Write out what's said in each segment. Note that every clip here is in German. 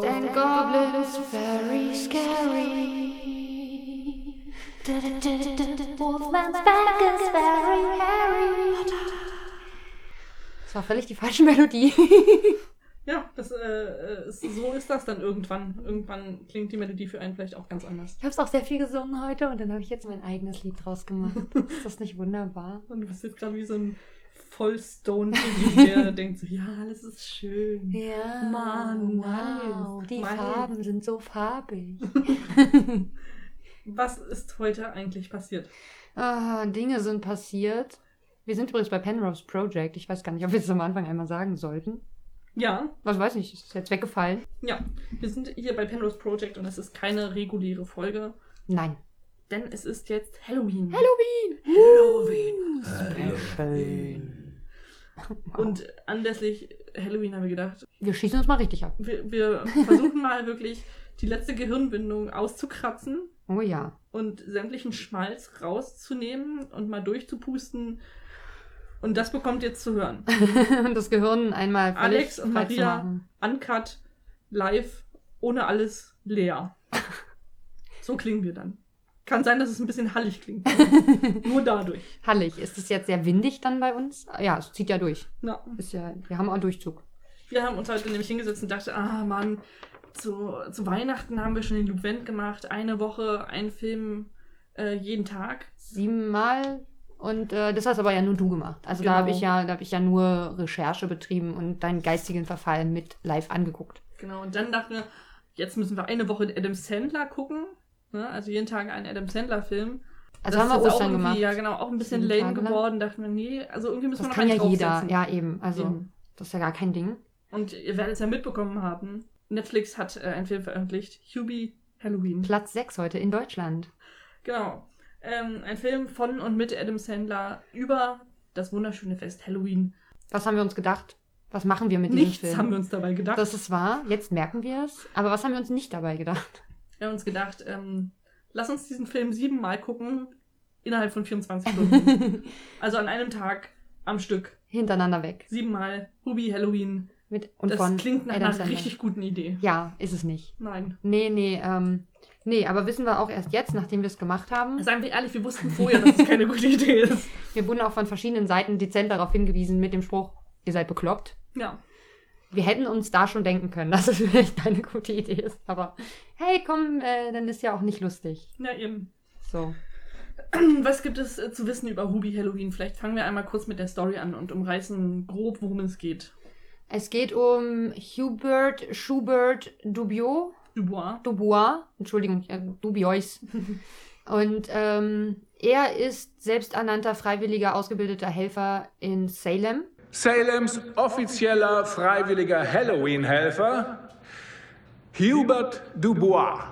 Ghosts and goblins, very scary. Wolfman's back is very hairy. Das war völlig die falsche Melodie. Ja, das, so ist das dann irgendwann. Irgendwann klingt die Melodie für einen vielleicht auch ganz anders. Ich habe es auch sehr viel gesungen heute und dann habe ich jetzt mein eigenes Lied draus gemacht. Ist das nicht wunderbar? Und du bist jetzt gerade wie so ein Vollstone, der denkt so, ja, alles ist schön. Ja, Mann, wow, die Farben sind so farbig. Was ist heute eigentlich passiert? Dinge sind passiert. Wir sind übrigens bei Penrose Project. Ich weiß gar nicht, ob wir es am Anfang einmal sagen sollten. Ja. Was weiß ich, ist jetzt weggefallen. Ja, wir sind hier bei Penrose Project und das ist keine reguläre Folge. Nein. Denn es ist jetzt Halloween. Halloween! Und anlässlich Halloween haben wir gedacht... Wir schießen uns mal richtig ab. Wir versuchen mal wirklich die letzte Gehirnbindung auszukratzen. Oh ja. Und sämtlichen Schmalz rauszunehmen und mal durchzupusten. Und das bekommt jetzt zu hören. Und das Gehirn einmal Alex und Maria, uncut, live, ohne alles, leer. So klingen wir dann. Kann sein, dass es ein bisschen hallig klingt. Nur dadurch. Hallig. Ist es jetzt sehr windig dann bei uns? Ja, es zieht ja durch. Ja. Ist ja, wir haben auch einen Durchzug. Wir haben uns heute nämlich hingesetzt und dachte, zu Weihnachten haben wir schon den Advent gemacht. Eine Woche, ein Film, jeden Tag. 7-mal. Und das hast aber ja nur du gemacht. Also genau. da habe ich ja nur Recherche betrieben und deinen geistigen Verfall mit live angeguckt. Genau, und dann dachten wir, jetzt müssen wir eine Woche Adam Sandler gucken. Ne? Also jeden Tag einen Adam Sandler-Film. Also das haben wir Ostern gemacht. Ja, genau, auch ein bisschen lame geworden. Dachten wir, nee, also irgendwie müssen wir noch einen draufsetzen. Das kann ja jeder, ja eben. Also das ist ja gar kein Ding. Und ihr werdet es ja mitbekommen haben, Netflix hat einen Film veröffentlicht, Hubie Halloween. Platz 6 heute in Deutschland. Genau. Ein Film von und mit Adam Sandler über das wunderschöne Fest Halloween. Was haben wir uns gedacht? Was machen wir mit diesem Film? Nichts haben wir uns dabei gedacht. Das ist wahr, jetzt merken wir es. Aber was haben wir uns nicht dabei gedacht? Wir haben uns gedacht, lass uns diesen Film 7-mal gucken, innerhalb von 24 Stunden. Also an einem Tag, am Stück. Hintereinander weg. 7-mal, Hubie Halloween. Mit und das von klingt nach einer richtig guten Idee. Ja, ist es nicht. Nein. Nee, aber wissen wir auch erst jetzt, nachdem wir es gemacht haben. Seien wir ehrlich, wir wussten vorher, dass es keine gute Idee ist. Wir wurden auch von verschiedenen Seiten dezent darauf hingewiesen mit dem Spruch, ihr seid bekloppt. Ja. Wir hätten uns da schon denken können, dass es vielleicht eine gute Idee ist. Aber hey, komm, dann ist ja auch nicht lustig. Na eben. So. Was gibt es zu wissen über Hubie Halloween? Vielleicht fangen wir einmal kurz mit der Story an und umreißen grob, worum es geht. Es geht um Hubert Dubois. Dubois. Und er ist selbsternannter, freiwilliger, ausgebildeter Helfer in Salem. Salems offizieller, freiwilliger Halloween-Helfer, Hubert Dubois.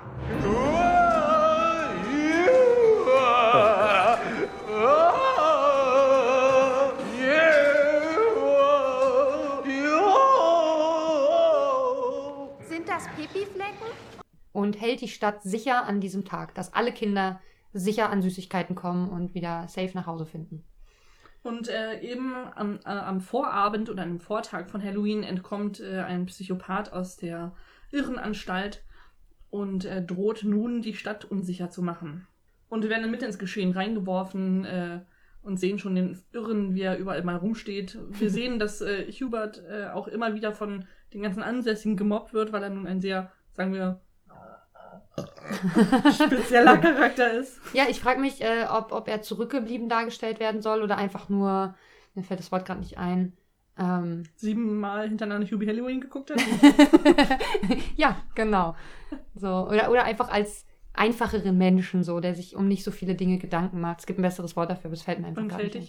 Sind das Pipi-Flecken? Und hält die Stadt sicher an diesem Tag, dass alle Kinder sicher an Süßigkeiten kommen und wieder safe nach Hause finden. Und eben am Vorabend oder am Vortag von Halloween entkommt ein Psychopath aus der Irrenanstalt und droht nun, die Stadt unsicher zu machen. Und wir werden dann mit ins Geschehen reingeworfen und sehen schon den Irren, wie er überall mal rumsteht. Wir sehen, dass Hubert auch immer wieder von den ganzen Ansässigen gemobbt wird, weil er nun ein sehr, sagen wir, spezieller Charakter ist. Ja, ich frage mich, ob er zurückgeblieben dargestellt werden soll oder einfach nur, mir fällt das Wort gerade nicht ein, 7-mal hintereinander Hubie Halloween geguckt hat? Ja, genau. So, oder einfach als einfacheren Menschen, so, der sich um nicht so viele Dinge Gedanken macht. Es gibt ein besseres Wort dafür, aber es fällt mir einfach gar nicht ein.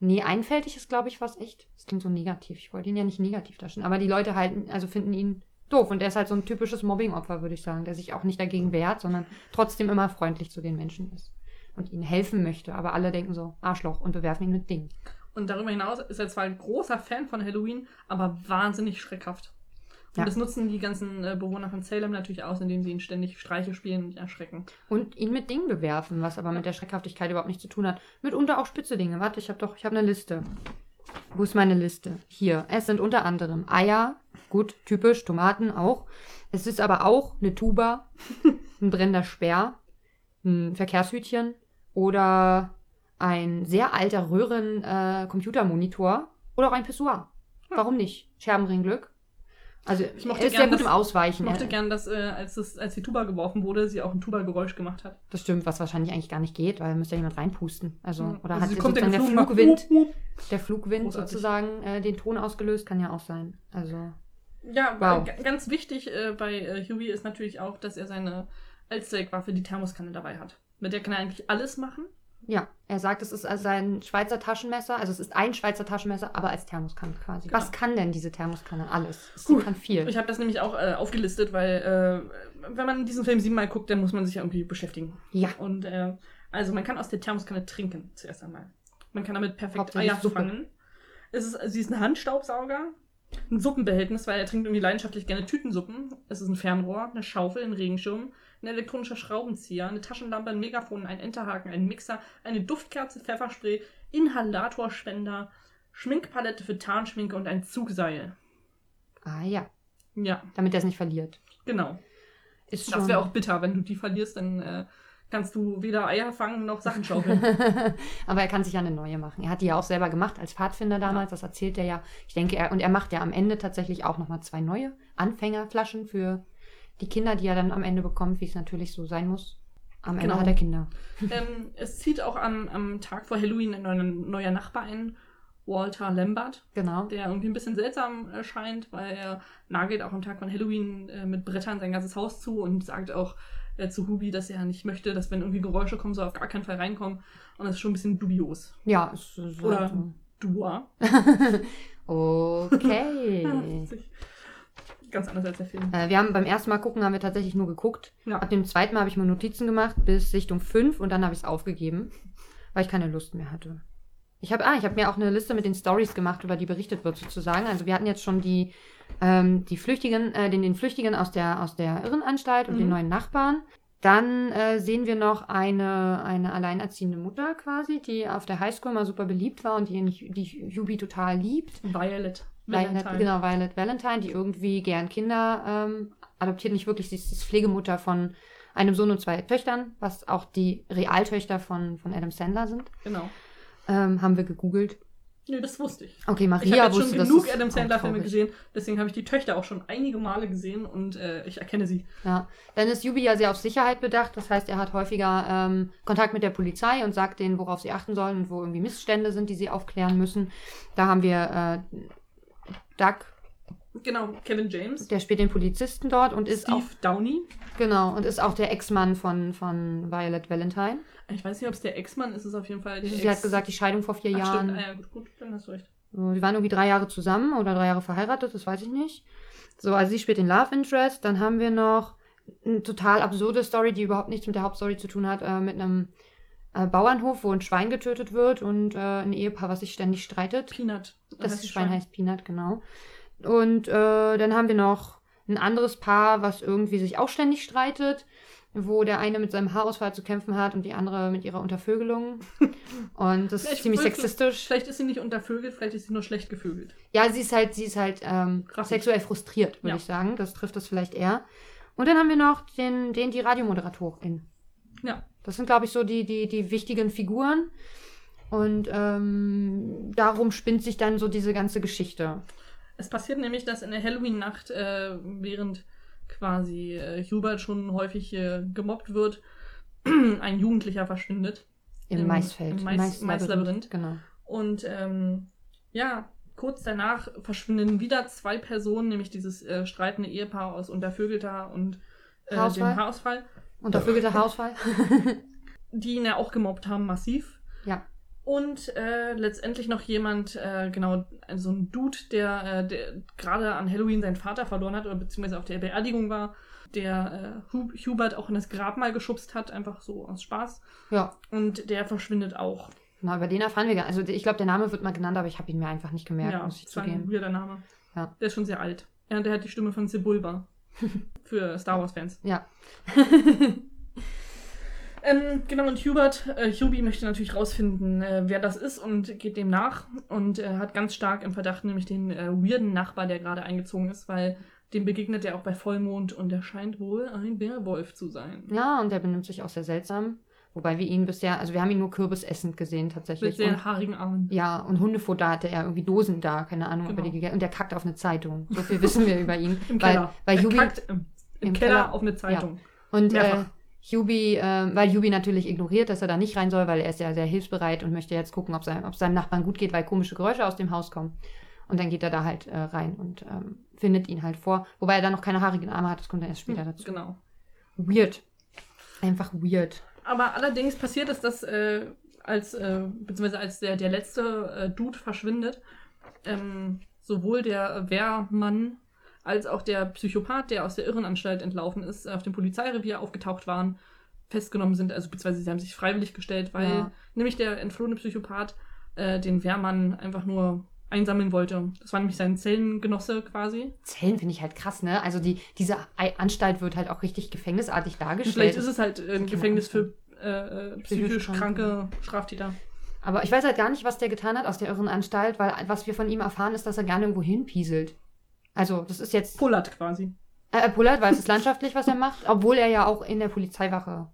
Nee, einfältig ist, glaube ich, was echt. Das klingt so negativ. Ich wollte ihn ja nicht negativ darstellen. Aber die Leute finden ihn doof. Und er ist halt so ein typisches Mobbing-Opfer, würde ich sagen, der sich auch nicht dagegen wehrt, sondern trotzdem immer freundlich zu den Menschen ist und ihnen helfen möchte. Aber alle denken so, Arschloch, und bewerfen ihn mit Dingen. Und darüber hinaus ist er zwar ein großer Fan von Halloween, aber wahnsinnig schreckhaft. Und das nutzen die ganzen Bewohner von Salem natürlich aus, indem sie ihn ständig Streiche spielen und erschrecken. Und ihn mit Dingen bewerfen, was aber mit der Schreckhaftigkeit überhaupt nichts zu tun hat. Mitunter auch spitze Dinge. Warte, ich habe eine Liste. Wo ist meine Liste? Hier. Es sind unter anderem Eier, gut, typisch, Tomaten auch. Es ist aber auch eine Tuba, ein brennender Speer, ein Verkehrshütchen oder ein sehr alter Röhren-Computermonitor oder auch ein Pissoir. Warum nicht? Scherben bringen Glück. Also ich mochte ist gern, sehr gut im Ausweichen. Ich mochte gern, dass als die Tuba geworfen wurde, sie auch ein Tuba-Geräusch gemacht hat. Das stimmt, was wahrscheinlich eigentlich gar nicht geht, weil da müsste ja jemand reinpusten. Also, ja. Oder also hat sozusagen der Flugwind großartig. Sozusagen den Ton ausgelöst, kann ja auch sein. Also, ja, wow. Ganz wichtig bei Huey ist natürlich auch, dass er seine Allzweckwaffe, die Thermoskanne, dabei hat. Mit der kann er eigentlich alles machen. Ja, er sagt, es ist also sein Schweizer Taschenmesser, also es ist ein Schweizer Taschenmesser, aber als Thermoskanne quasi. Genau. Was kann denn diese Thermoskanne? Alles. Sie kann viel. Ich habe das nämlich auch aufgelistet, weil wenn man diesen Film 7-mal guckt, dann muss man sich ja irgendwie beschäftigen. Ja. Und also man kann aus der Thermoskanne trinken zuerst einmal. Man kann damit perfekt Eier fangen. Sie ist ein Handstaubsauger, ein Suppenbehältnis, weil er trinkt irgendwie leidenschaftlich gerne Tütensuppen. Es ist ein Fernrohr, eine Schaufel, ein Regenschirm, ein elektronischer Schraubenzieher, eine Taschenlampe, ein Megafon, ein Enterhaken, ein Mixer, eine Duftkerze, Pfefferspray, Inhalatorspender, Schminkpalette für Tarnschminke und ein Zugseil. Ah ja. Ja. Damit er es nicht verliert. Genau. Ist das wäre auch bitter, wenn du die verlierst, dann kannst du weder Eier fangen noch Sachen schaukeln. Aber er kann sich ja eine neue machen. Er hat die ja auch selber gemacht als Pfadfinder damals, ja. Das erzählt er ja. Ich denke, er macht ja am Ende tatsächlich auch nochmal 2 neue Anfängerflaschen für die Kinder, die er dann am Ende bekommt, wie es natürlich so sein muss. Am Ende hat er Kinder. Es zieht auch am Tag vor Halloween ein neuer Nachbar ein, Walter Lambert. Genau. Der irgendwie ein bisschen seltsam erscheint, weil er nagelt auch am Tag von Halloween mit Brettern sein ganzes Haus zu und sagt auch zu Hubie, dass er nicht möchte, dass wenn irgendwie Geräusche kommen, soll auf gar keinen Fall reinkommen. Und das ist schon ein bisschen dubios. Ja, es ist so. Oder Dubois. Okay. Ganz anders als der Film. Wir haben beim ersten Mal gucken, haben wir tatsächlich nur geguckt. Ja. Ab dem zweiten Mal habe ich mir Notizen gemacht, bis Richtung 5 und dann habe ich es aufgegeben, weil ich keine Lust mehr hatte. Ich habe mir auch eine Liste mit den Stories gemacht, über die berichtet wird sozusagen. Also wir hatten jetzt schon die Flüchtigen, den Flüchtigen aus der Irrenanstalt und den neuen Nachbarn. Dann sehen wir noch eine alleinerziehende Mutter quasi, die auf der Highschool mal super beliebt war und die Hubie total liebt. Violet Valentine, die irgendwie gern Kinder adoptiert. Nicht wirklich, sie ist Pflegemutter von einem Sohn und 2 Töchtern, was auch die Realtöchter von Adam Sandler sind. Genau. Haben wir gegoogelt. Nö, das wusste ich. Okay, Maria wusste das. Ich habe schon genug Adam Sandler-Filme gesehen, deswegen habe ich die Töchter auch schon einige Male gesehen und ich erkenne sie. Ja, dann ist Hubie ja sehr auf Sicherheit bedacht, das heißt, er hat häufiger Kontakt mit der Polizei und sagt denen, worauf sie achten sollen und wo irgendwie Missstände sind, die sie aufklären müssen. Da haben wir Doug. Genau, Kevin James. Der spielt den Polizisten dort und ist auch... Steve Downey. Genau, und ist auch der Ex-Mann von Violet Valentine. Ich weiß nicht, ob es der Ex-Mann ist, es auf jeden Fall... Sie hat gesagt, die Scheidung vor 4 Jahren. Stimmt, ja, gut, dann hast du recht. So, die waren irgendwie 3 Jahre zusammen oder 3 Jahre verheiratet, das weiß ich nicht. So, also sie spielt den Love Interest. Dann haben wir noch eine total absurde Story, die überhaupt nichts mit der Hauptstory zu tun hat, mit einem Bauernhof, wo ein Schwein getötet wird und ein Ehepaar, was sich ständig streitet. Peanut. Das Schwein heißt Peanut, genau. Und dann haben wir noch ein anderes Paar, was irgendwie sich auch ständig streitet, wo der eine mit seinem Haarausfall zu kämpfen hat und die andere mit ihrer Untervögelung. Und das ist ziemlich sexistisch. Vielleicht ist sie nicht untervögelt, vielleicht ist sie nur schlecht gevögelt. Ja, sie ist halt sexuell frustriert, würde ich sagen. Das trifft das vielleicht eher. Und dann haben wir noch die Radiomoderatorin. Ja. Das sind, glaube ich, so die wichtigen Figuren. Und darum spinnt sich dann so diese ganze Geschichte. Es passiert nämlich, dass in der Halloween-Nacht, während quasi Hubert schon häufig gemobbt wird, ein Jugendlicher verschwindet. Im Maisfeld. Im Maislabyrinth. Genau. Und kurz danach verschwinden wieder 2 Personen, nämlich dieses streitende Ehepaar aus Untervögelter und dem Haarausfall. Untervögelter Haarausfall. Die ihn ja auch gemobbt haben, massiv. Ja. Und letztendlich noch jemand, so ein Dude, der gerade an Halloween seinen Vater verloren hat oder beziehungsweise auf der Beerdigung war, der Hubert auch in das Grabmal geschubst hat, einfach so aus Spaß. Ja. Und der verschwindet auch. Na, über den erfahren wir gar nicht. Also ich glaube, der Name wird mal genannt, aber ich habe ihn mir einfach nicht gemerkt, ja, muss ich zugeben. Ja, der Name. Ja. Der ist schon sehr alt. Ja, und der hat die Stimme von Sebulba. Für Star Wars-Fans. Ja. Genau, und Hubie möchte natürlich rausfinden, wer das ist und geht dem nach und hat ganz stark im Verdacht nämlich den weirden Nachbar, der gerade eingezogen ist, weil dem begegnet er auch bei Vollmond und er scheint wohl ein Werwolf zu sein. Ja, und der benimmt sich auch sehr seltsam. Wobei wir ihn bisher, also wir haben ihn nur kürbisessend gesehen tatsächlich. Mit sehr haarigen Armen. Ja, und Hundefutter hatte er, irgendwie Dosen da, keine Ahnung. Genau. Und der kackt auf eine Zeitung. So viel wissen wir über ihn. Weil Hubie kackt im Keller auf eine Zeitung. Ja. Und Hubie, weil Hubie natürlich ignoriert, dass er da nicht rein soll, weil er ist ja sehr hilfsbereit und möchte jetzt gucken, ob seinem Nachbarn gut geht, weil komische Geräusche aus dem Haus kommen. Und dann geht er da halt rein und findet ihn halt vor. Wobei er da noch keine haarigen Arme hat, das kommt dann erst später dazu. Genau. Weird. Einfach weird. Aber allerdings passiert es, dass als der letzte Dude verschwindet, sowohl der Wehrmann als auch der Psychopath, der aus der Irrenanstalt entlaufen ist, auf dem Polizeirevier aufgetaucht waren, festgenommen sind, also beziehungsweise sie haben sich freiwillig gestellt, weil nämlich der entflohene Psychopath den Wehrmann einfach nur einsammeln wollte. Das war nämlich sein Zellengenosse quasi. Zellen finde ich halt krass, ne? Also diese Anstalt wird halt auch richtig gefängnisartig dargestellt. Vielleicht ist es halt ein Gefängnis für psychisch kranke Straftäter. Aber ich weiß halt gar nicht, was der getan hat aus der Irrenanstalt, weil was wir von ihm erfahren ist, dass er gerne irgendwo hinpieselt. Also das ist jetzt... Pullert quasi. Pullert, weil es ist landschaftlich, was er macht. Obwohl er ja auch in der Polizeiwache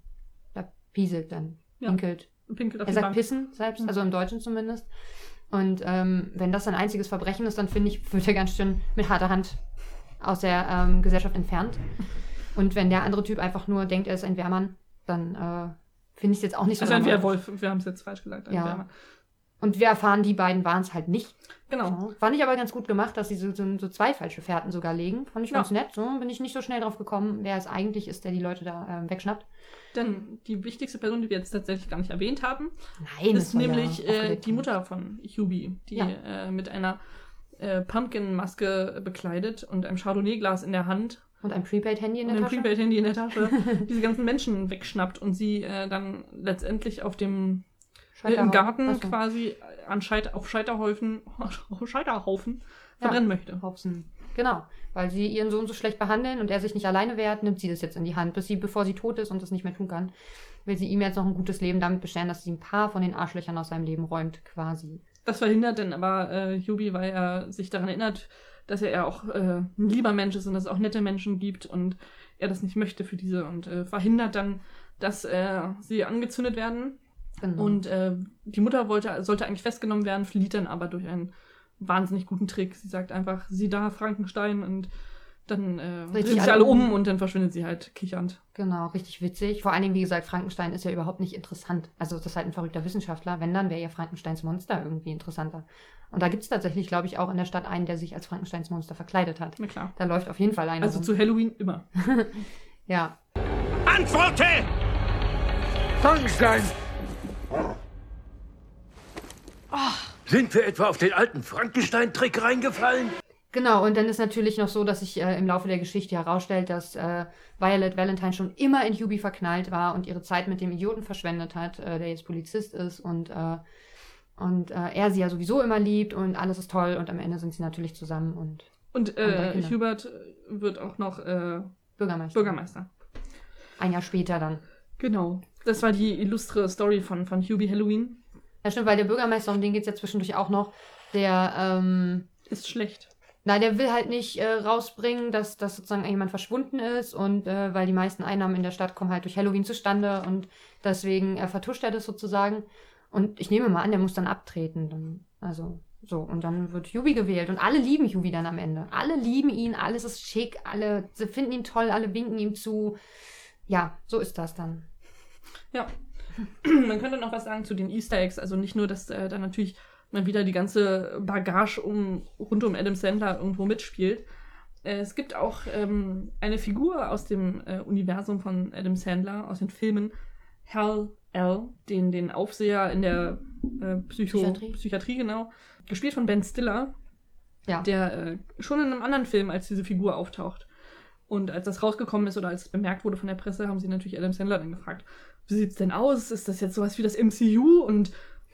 da pieselt dann. Ja. Pinkelt auf die Bank. Er sagt pissen selbst, also im Deutschen zumindest. Und wenn das sein einziges Verbrechen ist, dann finde ich, wird er ganz schön mit harter Hand aus der Gesellschaft entfernt. Und wenn der andere Typ einfach nur denkt, er ist ein Wehrmann, dann finde ich es jetzt auch nicht so. Also ein Wehrwolf, wir haben es jetzt falsch gesagt, ein Wehrmann. Und wir erfahren, die beiden waren es halt nicht. Genau. So. Fand ich aber ganz gut gemacht, dass sie so zwei falsche Fährten sogar legen. Fand ich ganz nett. So bin ich nicht so schnell drauf gekommen, wer es eigentlich ist, der die Leute da wegschnappt. Denn die wichtigste Person, die wir jetzt tatsächlich gar nicht erwähnt haben, ist nämlich die Mutter von Hubie, die mit einer Pumpkin-Maske bekleidet und einem Chardonnay-Glas in der Hand. Und ein Prepaid-Handy in der Tasche. Diese ganzen Menschen wegschnappt und sie dann letztendlich auf dem im Garten quasi auf Scheiterhaufen verbrennen möchte. Hopsen. Genau, weil sie ihren Sohn so schlecht behandeln und er sich nicht alleine wehrt, nimmt sie das jetzt in die Hand, bevor sie tot ist und das nicht mehr tun kann, will sie ihm jetzt noch ein gutes Leben damit bescheren, dass sie ein paar von den Arschlöchern aus seinem Leben räumt quasi. Das verhindert denn aber Hubie, weil er sich daran erinnert, dass er ja auch ein lieber Mensch ist und dass es auch nette Menschen gibt und er das nicht möchte für diese und verhindert dann, dass sie angezündet werden. Genau. Und die Mutter sollte eigentlich festgenommen werden, flieht dann aber durch einen wahnsinnig guten Trick. Sie sagt einfach, sieh da, Frankenstein, und dann dreht sich alle um und dann verschwindet sie halt kichernd. Genau, richtig witzig. Vor allen Dingen, wie gesagt, Frankenstein ist ja überhaupt nicht interessant. Also das ist halt ein verrückter Wissenschaftler. Wenn, dann wäre ja Frankensteins Monster irgendwie interessanter. Und da gibt es tatsächlich, glaube ich, auch in der Stadt einen, der sich als Frankensteins Monster verkleidet hat. Na klar. Da läuft auf jeden Fall einer. Also rum. Zu Halloween immer. Ja. Antworte! Frankenstein! Oh. Sind wir etwa auf den alten Frankenstein-Trick reingefallen? Genau, und dann ist natürlich noch so, dass sich im Laufe der Geschichte herausstellt, dass Violet Valentine schon immer in Hubie verknallt war und ihre Zeit mit dem Idioten verschwendet hat, der jetzt Polizist ist und er sie ja sowieso immer liebt und alles ist toll und am Ende sind sie natürlich zusammen. Und Hubert wird auch noch Bürgermeister. Ein Jahr später dann. Genau. Das war die illustre Story von Hubie Halloween. Ja, stimmt, weil der Bürgermeister, um den geht es ja zwischendurch auch noch, der ist schlecht. Nein, der will halt nicht rausbringen, dass sozusagen jemand verschwunden ist und weil die meisten Einnahmen in der Stadt kommen halt durch Halloween zustande und deswegen vertuscht er das sozusagen. Und ich nehme mal an, der muss dann abtreten. Und dann wird Hubie gewählt und alle lieben Hubie dann am Ende. Alle lieben ihn, alles ist schick, alle finden ihn toll, alle winken ihm zu. Ja, so ist das dann. Ja, man könnte noch was sagen zu den Easter Eggs. Also nicht nur, dass da natürlich mal wieder die ganze Bagage rund um Adam Sandler irgendwo mitspielt. Es gibt auch eine Figur aus dem Universum von Adam Sandler, aus den Filmen Hal L., den Aufseher in der Psychiatrie, genau, gespielt von Ben Stiller, der schon in einem anderen Film als diese Figur auftaucht. Und als das rausgekommen ist oder als es bemerkt wurde von der Presse, haben sie natürlich Adam Sandler dann gefragt, wie sieht's denn aus? Ist das jetzt sowas wie das MCU und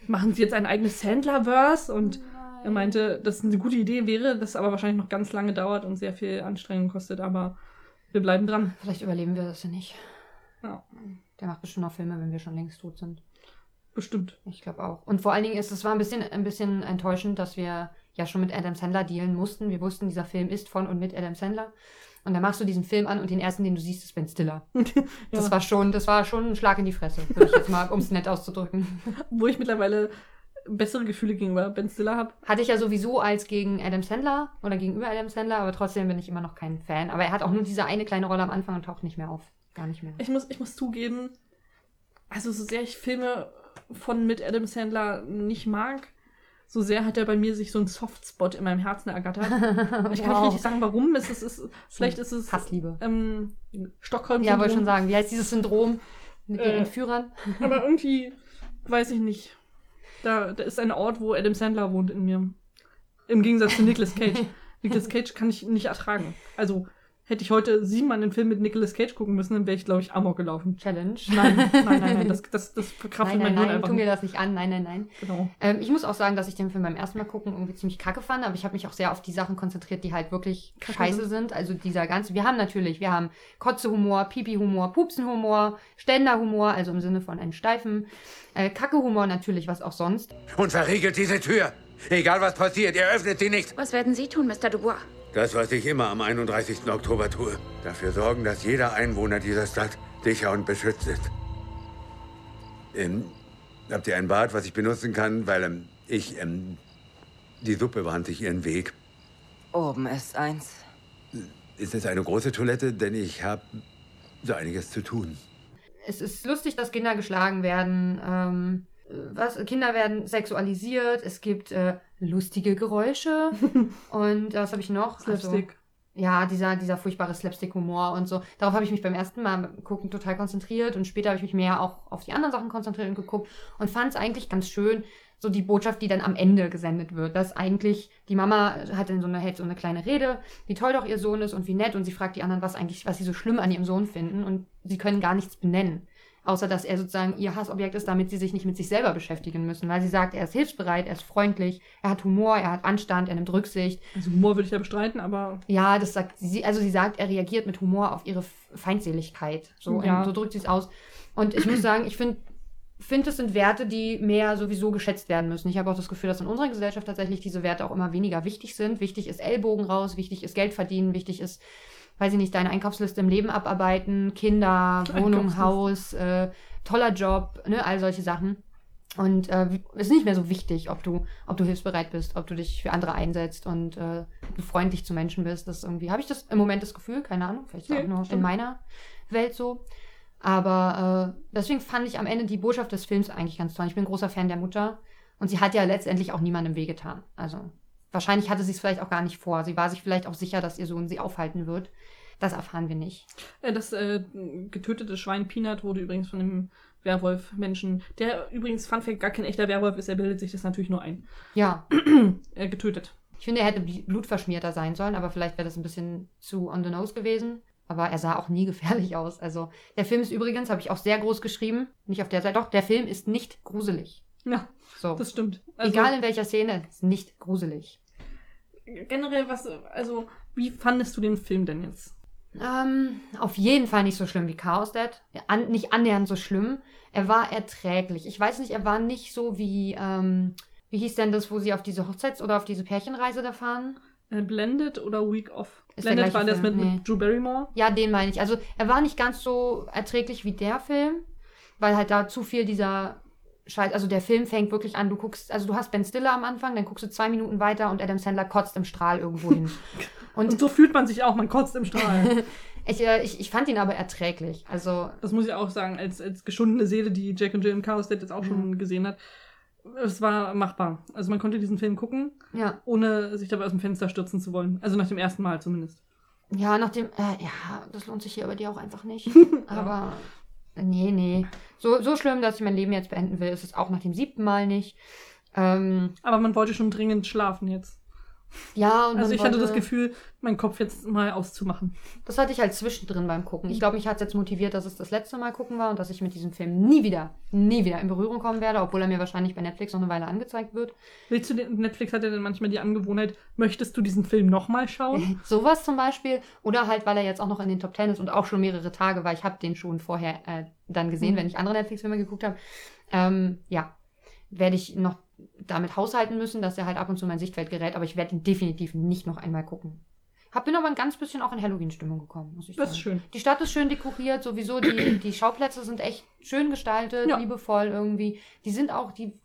machen sie jetzt ein eigenes Sandler-Verse? Und er meinte, dass es eine gute Idee wäre, das aber wahrscheinlich noch ganz lange dauert und sehr viel Anstrengung kostet, aber wir bleiben dran. Vielleicht überleben wir das ja nicht. Ja. Der macht bestimmt noch Filme, wenn wir schon längst tot sind. Bestimmt. Ich glaube auch. Und vor allen Dingen ist es war ein bisschen enttäuschend, dass wir ja schon mit Adam Sandler dealen mussten. Wir wussten, dieser Film ist von und mit Adam Sandler. Und dann machst du diesen Film an und den ersten, den du siehst, ist Ben Stiller. Das war schon ein Schlag in die Fresse, würde ich jetzt mal, um es nett auszudrücken. Wo ich mittlerweile bessere Gefühle gegenüber Ben Stiller habe. Hatte ich ja sowieso als gegen Adam Sandler oder gegenüber Adam Sandler, aber trotzdem bin ich immer noch kein Fan. Aber er hat auch nur diese eine kleine Rolle am Anfang und taucht nicht mehr auf. Gar nicht mehr. Ich muss zugeben, also so sehr ich Filme von mit Adam Sandler nicht mag, so sehr hat er bei mir sich so einen Softspot in meinem Herzen ergattert. Ich kann nicht sagen, warum. Vielleicht ist es Hassliebe. Stockholm-Syndrom. Ja, wollte schon sagen. Wie heißt dieses Syndrom mit den Entführern? Aber irgendwie, weiß ich nicht. Da ist ein Ort, wo Adam Sandler wohnt in mir. Im Gegensatz zu Nicolas Cage. Nicolas Cage kann ich nicht ertragen. Also, hätte ich heute 7 Mal einen Film mit Nicolas Cage gucken müssen, dann wäre ich, glaube ich, amok gelaufen. Challenge. Nein. Das verkraftet mein Hirn einfach. Nein, tu mir das nicht an. Nein. Genau. Ich muss auch sagen, dass ich den Film beim ersten Mal gucken irgendwie ziemlich kacke fand, aber ich habe mich auch sehr auf die Sachen konzentriert, die halt wirklich scheiße sind. Also dieser ganze, wir haben Kotze-Humor, Pipi-Humor, Pupsen-Humor, Ständer-Humor, also im Sinne von einen steifen, Kacke-Humor natürlich, was auch sonst. Und verriegelt diese Tür. Egal was passiert, ihr öffnet sie nicht. Was werden Sie tun, Mr. Dubois? Das, was ich immer am 31. Oktober tue. Dafür sorgen, dass jeder Einwohner dieser Stadt sicher und beschützt ist. Habt ihr ein Bad, was ich benutzen kann? Weil die Suppe bahnt sich ihren Weg. Oben ist eins. Ist es eine große Toilette? Denn ich habe so einiges zu tun. Es ist lustig, dass Kinder geschlagen werden. Kinder werden sexualisiert. Es gibt lustige Geräusche und was habe ich noch? Slapstick. Also, ja, dieser furchtbare Slapstick-Humor und so. Darauf habe ich mich beim ersten Mal beim Gucken total konzentriert und später habe ich mich mehr auch auf die anderen Sachen konzentriert und geguckt und fand es eigentlich ganz schön, so die Botschaft, die dann am Ende gesendet wird, dass eigentlich die Mama hält so eine kleine Rede, wie toll doch ihr Sohn ist und wie nett und sie fragt die anderen, was sie so schlimm an ihrem Sohn finden und sie können gar nichts benennen. Außer, dass er sozusagen ihr Hassobjekt ist, damit sie sich nicht mit sich selber beschäftigen müssen. Weil sie sagt, er ist hilfsbereit, er ist freundlich, er hat Humor, er hat Anstand, er nimmt Rücksicht. Also Humor würde ich ja bestreiten, aber... Ja, das sagt sie. Also sie sagt, er reagiert mit Humor auf ihre Feindseligkeit. So, ja. So drückt sie es aus. Und ich muss sagen, ich finde, es sind Werte, die mehr sowieso geschätzt werden müssen. Ich habe auch das Gefühl, dass in unserer Gesellschaft tatsächlich diese Werte auch immer weniger wichtig sind. Wichtig ist Ellbogen raus, wichtig ist Geld verdienen, wichtig ist... weiß ich nicht, deine Einkaufsliste im Leben abarbeiten, Kinder, Wohnung, Haus, toller Job, ne, all solche Sachen. Und es ist nicht mehr so wichtig, ob du hilfsbereit bist, ob du dich für andere einsetzt und ob du freundlich zu Menschen bist. Das irgendwie, habe ich das im Moment das Gefühl, keine Ahnung, vielleicht auch nur in meiner Welt so. Aber deswegen fand ich am Ende die Botschaft des Films eigentlich ganz toll. Ich bin ein großer Fan der Mutter und sie hat ja letztendlich auch niemandem wehgetan. Also wahrscheinlich hatte sie es vielleicht auch gar nicht vor. Sie war sich vielleicht auch sicher, dass ihr Sohn sie aufhalten wird. Das erfahren wir nicht. Das getötete Schwein Peanut wurde übrigens von einem Werwolf-Menschen, der übrigens, Fun Fact, gar kein echter Werwolf ist, er bildet sich das natürlich nur ein. Ja. Getötet. Ich finde, er hätte blutverschmierter sein sollen, aber vielleicht wäre das ein bisschen zu on the nose gewesen. Aber er sah auch nie gefährlich aus. Also der Film ist übrigens, habe ich auch sehr groß geschrieben, nicht auf der Seite, doch, der Film ist nicht gruselig. Ja, so. Das stimmt. Also, egal in welcher Szene, ist nicht gruselig. Generell, wie fandest du den Film denn jetzt? Auf jeden Fall nicht so schlimm wie Chaos Dead. Nicht annähernd so schlimm. Er war erträglich. Ich weiß nicht, er war nicht so wie, wie hieß denn das, wo sie auf diese Hochzeits- oder auf diese Pärchenreise da fahren? Blended oder Week Off? Ist Blended war das mit Drew Barrymore? Ja, den meine ich. Also er war nicht ganz so erträglich wie der Film, weil halt da zu viel dieser... Scheiße, also der Film fängt wirklich an, du hast Ben Stiller am Anfang, dann guckst du 2 Minuten weiter und Adam Sandler kotzt im Strahl irgendwo hin. Und so fühlt man sich auch, man kotzt im Strahl. Ich fand ihn aber erträglich. Also, das muss ich auch sagen, als geschundene Seele, die Jack and Jill im Chaos Dead jetzt auch schon gesehen hat, es war machbar. Also man konnte diesen Film gucken, ohne sich dabei aus dem Fenster stürzen zu wollen. Also nach dem ersten Mal zumindest. Ja, das lohnt sich hier bei dir auch einfach nicht. Aber... Nee. So schlimm, dass ich mein Leben jetzt beenden will, ist es auch nach dem 7. Mal nicht. Aber man wollte schon dringend schlafen jetzt. Ja, und also ich hatte das Gefühl, meinen Kopf jetzt mal auszumachen. Das hatte ich halt zwischendrin beim Gucken. Ich glaube, mich hat es jetzt motiviert, dass es das letzte Mal gucken war und dass ich mit diesem Film nie wieder in Berührung kommen werde, obwohl er mir wahrscheinlich bei Netflix noch eine Weile angezeigt wird. Netflix hat ja dann manchmal die Angewohnheit, möchtest du diesen Film nochmal schauen? Sowas zum Beispiel. Oder halt, weil er jetzt auch noch in den Top 10 ist und auch schon mehrere Tage, weil ich habe den schon vorher dann gesehen, wenn ich andere Netflix-Filme geguckt habe. Ja, werde ich noch damit haushalten müssen, dass er halt ab und zu mein Sichtfeld gerät, aber ich werde ihn definitiv nicht noch einmal gucken. Bin aber ein ganz bisschen auch in Halloween-Stimmung gekommen, muss ich sagen. Das ist schön. Die Stadt ist schön dekoriert, sowieso, die Schauplätze sind echt schön gestaltet, ja, liebevoll irgendwie. Die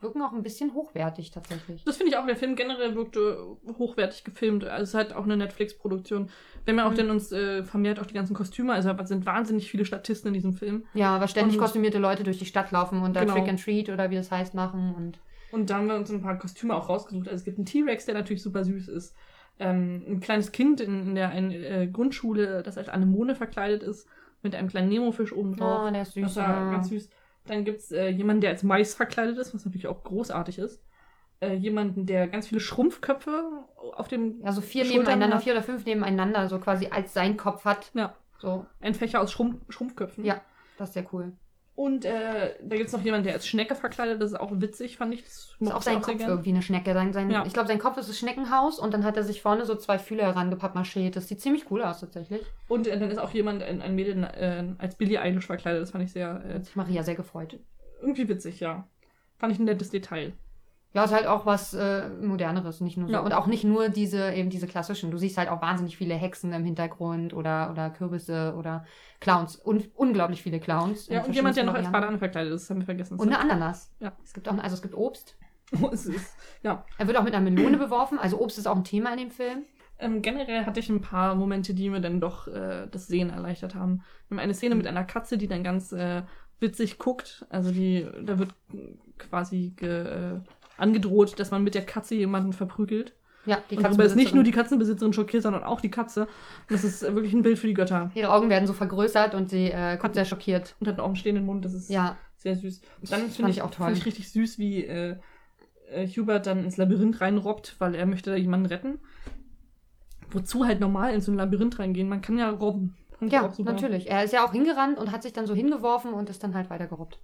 wirken auch ein bisschen hochwertig tatsächlich. Das finde ich auch, der Film generell wirkte hochwertig gefilmt. Also es ist halt auch eine Netflix-Produktion. Wenn man auch denn uns vermehrt auch die ganzen Kostüme, also sind wahnsinnig viele Statisten in diesem Film. Ja, weil ständig kostümierte Leute durch die Stadt laufen und dann Trick and Treat oder wie das heißt machen und... Und da haben wir uns ein paar Kostüme auch rausgesucht. Also es gibt einen T-Rex, der natürlich super süß ist. Ein kleines Kind in der Grundschule, das als Anemone verkleidet ist, mit einem kleinen Nemofisch oben drauf. Oh, der ist süß. Das war ganz süß. Dann gibt es jemanden, der als Mais verkleidet ist, was natürlich auch großartig ist. Jemanden, der ganz viele Schrumpfköpfe auf dem... Also 4 oder 5 nebeneinander, so quasi als sein Kopf hat. Ja, so ein Fächer aus Schrumpfköpfen. Ja, das ist sehr cool. Und da gibt es noch jemanden, der als Schnecke verkleidet. Das ist auch witzig, fand ich. Das ist auch sein Kopf irgendwie eine Schnecke. Ja. Ich glaube, sein Kopf ist das Schneckenhaus und dann hat er sich vorne so 2 Fühler herangepappt, marschiert. Das sieht ziemlich cool aus tatsächlich. Und dann ist auch jemand, ein Mädel, als Billie Eilish verkleidet. Das fand ich sehr... Hat sich Maria sehr gefreut. Irgendwie witzig, ja. Fand ich ein nettes Detail. Ja, ist halt auch was Moderneres, nicht nur so. Ja. Und auch nicht nur diese klassischen. Du siehst halt auch wahnsinnig viele Hexen im Hintergrund oder Kürbisse oder Clowns. Und unglaublich viele Clowns. Ja, und jemand, der noch als Banane verkleidet ist, das haben wir vergessen. Und eine Ananas. Ja. Es gibt Obst. Oh, es ist, ja. Er wird auch mit einer Melone beworfen. Also Obst ist auch ein Thema in dem Film. Generell hatte ich ein paar Momente, die mir dann doch das Sehen erleichtert haben. Wir haben eine Szene mit einer Katze, die dann ganz witzig guckt. Also da wird quasi angedroht, dass man mit der Katze jemanden verprügelt. Ja, die Katzenbesitzerin. Und dabei ist nicht nur die Katzenbesitzerin schockiert, sondern auch die Katze. Und das ist wirklich ein Bild für die Götter. Ihre Augen werden so vergrößert und sie kommt sehr schockiert. Und hat einen stehenden Mund, das ist sehr süß. Und dann finde ich richtig süß, wie Hubert dann ins Labyrinth reinrobbt, weil er möchte da jemanden retten. Wozu halt normal in so ein Labyrinth reingehen? Man kann ja robben. Ja, natürlich. Er ist ja auch hingerannt und hat sich dann so hingeworfen und ist dann halt weiter gerobbt.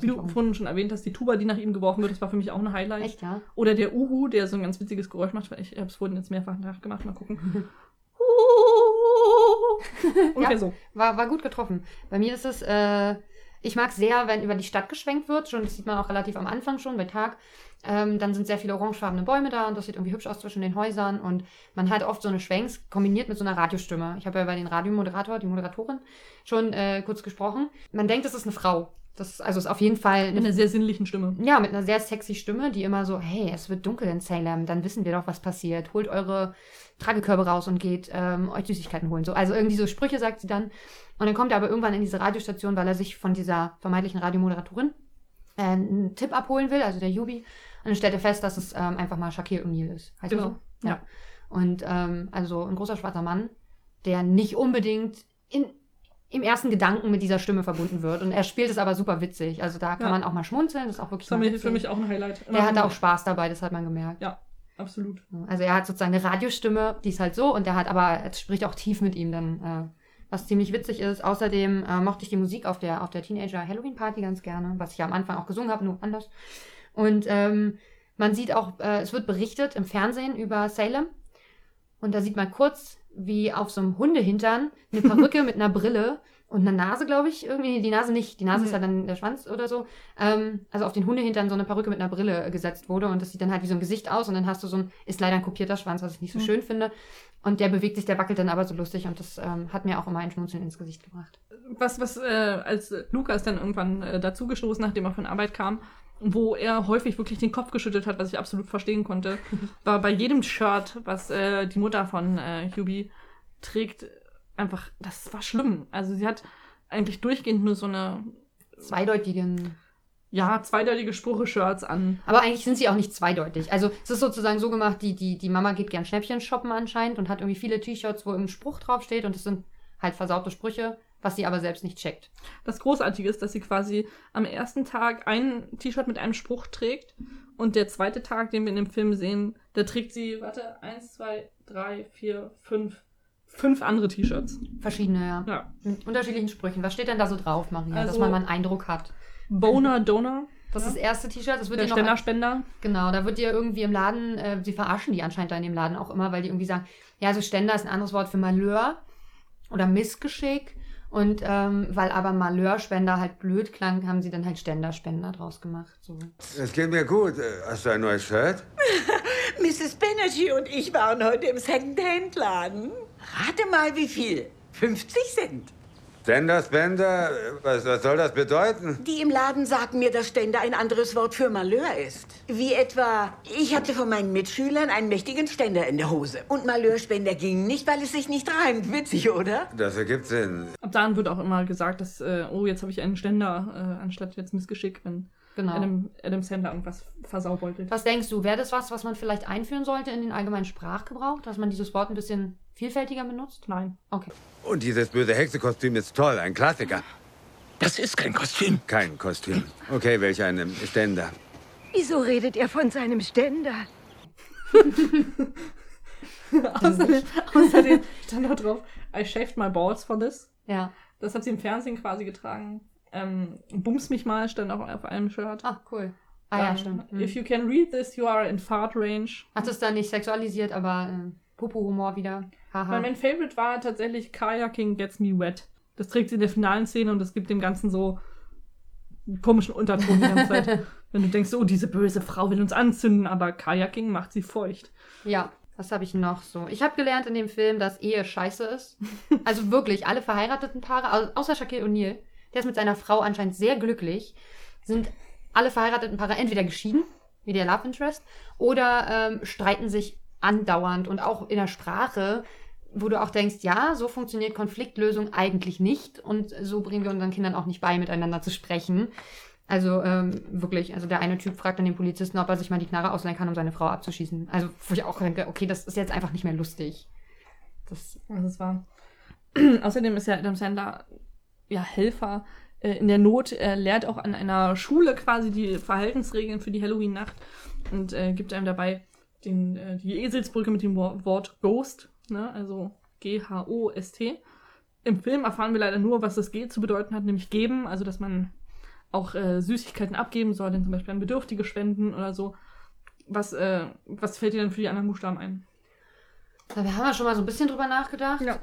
Wie du vorhin schon erwähnt hast, die Tuba, die nach ihm geworfen wird, das war für mich auch ein Highlight. Echt, ja? Oder der Uhu, der so ein ganz witziges Geräusch macht. Ich habe es vorhin jetzt mehrfach nachgemacht. Mal gucken. Ungefähr so. War gut getroffen. Bei mir ist es... ich mag sehr, wenn über die Stadt geschwenkt wird. Schon, das sieht man auch relativ am Anfang schon, bei Tag. Dann sind sehr viele orangefarbene Bäume da und das sieht irgendwie hübsch aus zwischen den Häusern. Und man hat oft so eine Schwenks kombiniert mit so einer Radiostimme. Ich habe ja bei den Radiomoderator, die Moderatorin, schon kurz gesprochen. Man denkt, es ist eine Frau. Das ist auf jeden Fall... Mit einer sehr sinnlichen Stimme. Ja, mit einer sehr sexy Stimme, die immer so, hey, es wird dunkel in Salem, dann wissen wir doch, was passiert. Holt eure Tragekörbe raus und geht euch Süßigkeiten holen. So, also irgendwie so Sprüche sagt sie dann. Und dann kommt er aber irgendwann in diese Radiostation, weil er sich von dieser vermeintlichen Radiomoderatorin einen Tipp abholen will, also der Hubie. Und dann stellt er fest, dass es einfach mal Shaquille O'Neal ist. Heißt genau. So? Ja. Und also ein großer schwarzer Mann, der nicht unbedingt im ersten Gedanken mit dieser Stimme verbunden wird. Und er spielt es aber super witzig. Also da kann man auch mal schmunzeln. Das ist auch wirklich witzig. Das war für mich auch ein Highlight. Er hat auch Spaß dabei, das hat man gemerkt. Ja, absolut. Also er hat sozusagen eine Radiostimme, die ist halt so. Und er spricht auch tief mit ihm dann, was ziemlich witzig ist. Außerdem mochte ich die Musik auf der Teenager-Halloween-Party ganz gerne, was ich ja am Anfang auch gesungen habe, nur anders. Und man sieht auch, es wird berichtet im Fernsehen über Salem. Und da sieht man kurz... wie auf so einem Hundehintern eine Perücke mit einer Brille und einer Nase, glaube ich, irgendwie, die Nase nicht, die Nase ist ja dann der Schwanz oder so, also auf den Hundehintern so eine Perücke mit einer Brille gesetzt wurde und das sieht dann halt wie so ein Gesicht aus und dann hast du ist leider ein kopierter Schwanz, was ich nicht so schön finde und der bewegt sich, der wackelt dann aber so lustig und das hat mir auch immer ein Schmunzeln ins Gesicht gebracht. Was als Lukas dann irgendwann dazugestoßen, nachdem er von Arbeit kam, wo er häufig wirklich den Kopf geschüttelt hat, was ich absolut verstehen konnte, war bei jedem Shirt, was die Mutter von Hubie trägt, einfach, das war schlimm. Also sie hat eigentlich durchgehend nur so eine... zweideutige Sprüche-Shirts an. Aber eigentlich sind sie auch nicht zweideutig. Also es ist sozusagen so gemacht, die Mama geht gern Schnäppchen shoppen anscheinend und hat irgendwie viele T-Shirts, wo irgendein Spruch draufsteht und es sind halt versaute Sprüche, was sie aber selbst nicht checkt. Das Großartige ist, dass sie quasi am ersten Tag ein T-Shirt mit einem Spruch trägt Und der zweite Tag, den wir in dem Film sehen, da trägt sie, 5 andere T-Shirts. Verschiedene, ja. Mit unterschiedlichen Sprüchen. Was steht denn da so drauf, Maria, also, dass man mal einen Eindruck hat? Boner, Donor. Das ist das erste T-Shirt. Das wird der Ständerspender. Genau, da wird ihr irgendwie im Laden, sie verarschen die anscheinend da in dem Laden auch immer, weil die irgendwie sagen, ja, also Ständer ist ein anderes Wort für Malheur oder Missgeschick. Und weil aber Malheurspender halt blöd klang, haben sie dann halt Ständerspender draus gemacht. So. Es geht mir gut. Hast du ein neues Shirt? Mrs. Banerjee und ich waren heute im Secondhand-Laden. Rate mal, wie viel? 50 Cent. Ständerspender? Was soll das bedeuten? Die im Laden sagten mir, dass Ständer ein anderes Wort für Malheur ist. Wie etwa, ich hatte von meinen Mitschülern einen mächtigen Ständer in der Hose. Und Malheurspender ging nicht, weil es sich nicht reimt. Witzig, oder? Das ergibt Sinn. Ab dann wird auch immer gesagt, dass, jetzt habe ich einen Ständer, anstatt jetzt Missgeschick, wenn Adam Sandler irgendwas versaubeutelt. Was denkst du, wäre das was man vielleicht einführen sollte in den allgemeinen Sprachgebrauch? Dass man dieses Wort ein bisschen vielfältiger benutzt? Nein. Okay. Und dieses böse Hexekostüm ist toll, ein Klassiker. Das ist kein Kostüm. Kein Kostüm. Okay, welch ein Ständer. Wieso redet er von seinem Ständer? Außerdem stand noch drauf, I shaved my balls for this. Ja. Das hat sie im Fernsehen quasi getragen. Bums mich mal stand auch auf einem Shirt. Ach, cool. Ah, ja, stimmt. If you can read this, you are in fart range. Hat es dann nicht sexualisiert, aber Popo-Humor wieder. Haha. Mein Favorite war tatsächlich Kayaking Gets Me Wet. Das trägt sie in der finalen Szene und das gibt dem Ganzen so einen komischen Unterton die ganze Zeit. Wenn du denkst, oh, diese böse Frau will uns anzünden, aber Kayaking macht sie feucht. Ja, was habe ich noch so? Ich habe gelernt in dem Film, dass Ehe scheiße ist. Also wirklich, alle verheirateten Paare, außer Shaquille O'Neal, der ist mit seiner Frau anscheinend sehr glücklich, sind alle verheirateten Paare entweder geschieden, wie der Love Interest, oder streiten sich andauernd und auch in der Sprache, wo du auch denkst, ja, so funktioniert Konfliktlösung eigentlich nicht und so bringen wir unseren Kindern auch nicht bei, miteinander zu sprechen. Also wirklich, also der eine Typ fragt dann den Polizisten, ob er sich mal die Knarre ausleihen kann, um seine Frau abzuschießen. Also wo ich auch denke, okay, das ist jetzt einfach nicht mehr lustig. Das war. Außerdem ist ja Adam Sandler Helfer in der Not. Er lehrt auch an einer Schule quasi die Verhaltensregeln für die Halloween-Nacht und gibt einem dabei die Eselsbrücke mit dem Wort Ghost, ne? Also G-H-O-S-T. Im Film erfahren wir leider nur, was das G zu bedeuten hat, nämlich geben, also dass man auch Süßigkeiten abgeben soll, denn zum Beispiel an Bedürftige spenden oder so. Was fällt dir denn für die anderen Buchstaben ein? Wir haben ja schon mal so ein bisschen drüber nachgedacht. Ja.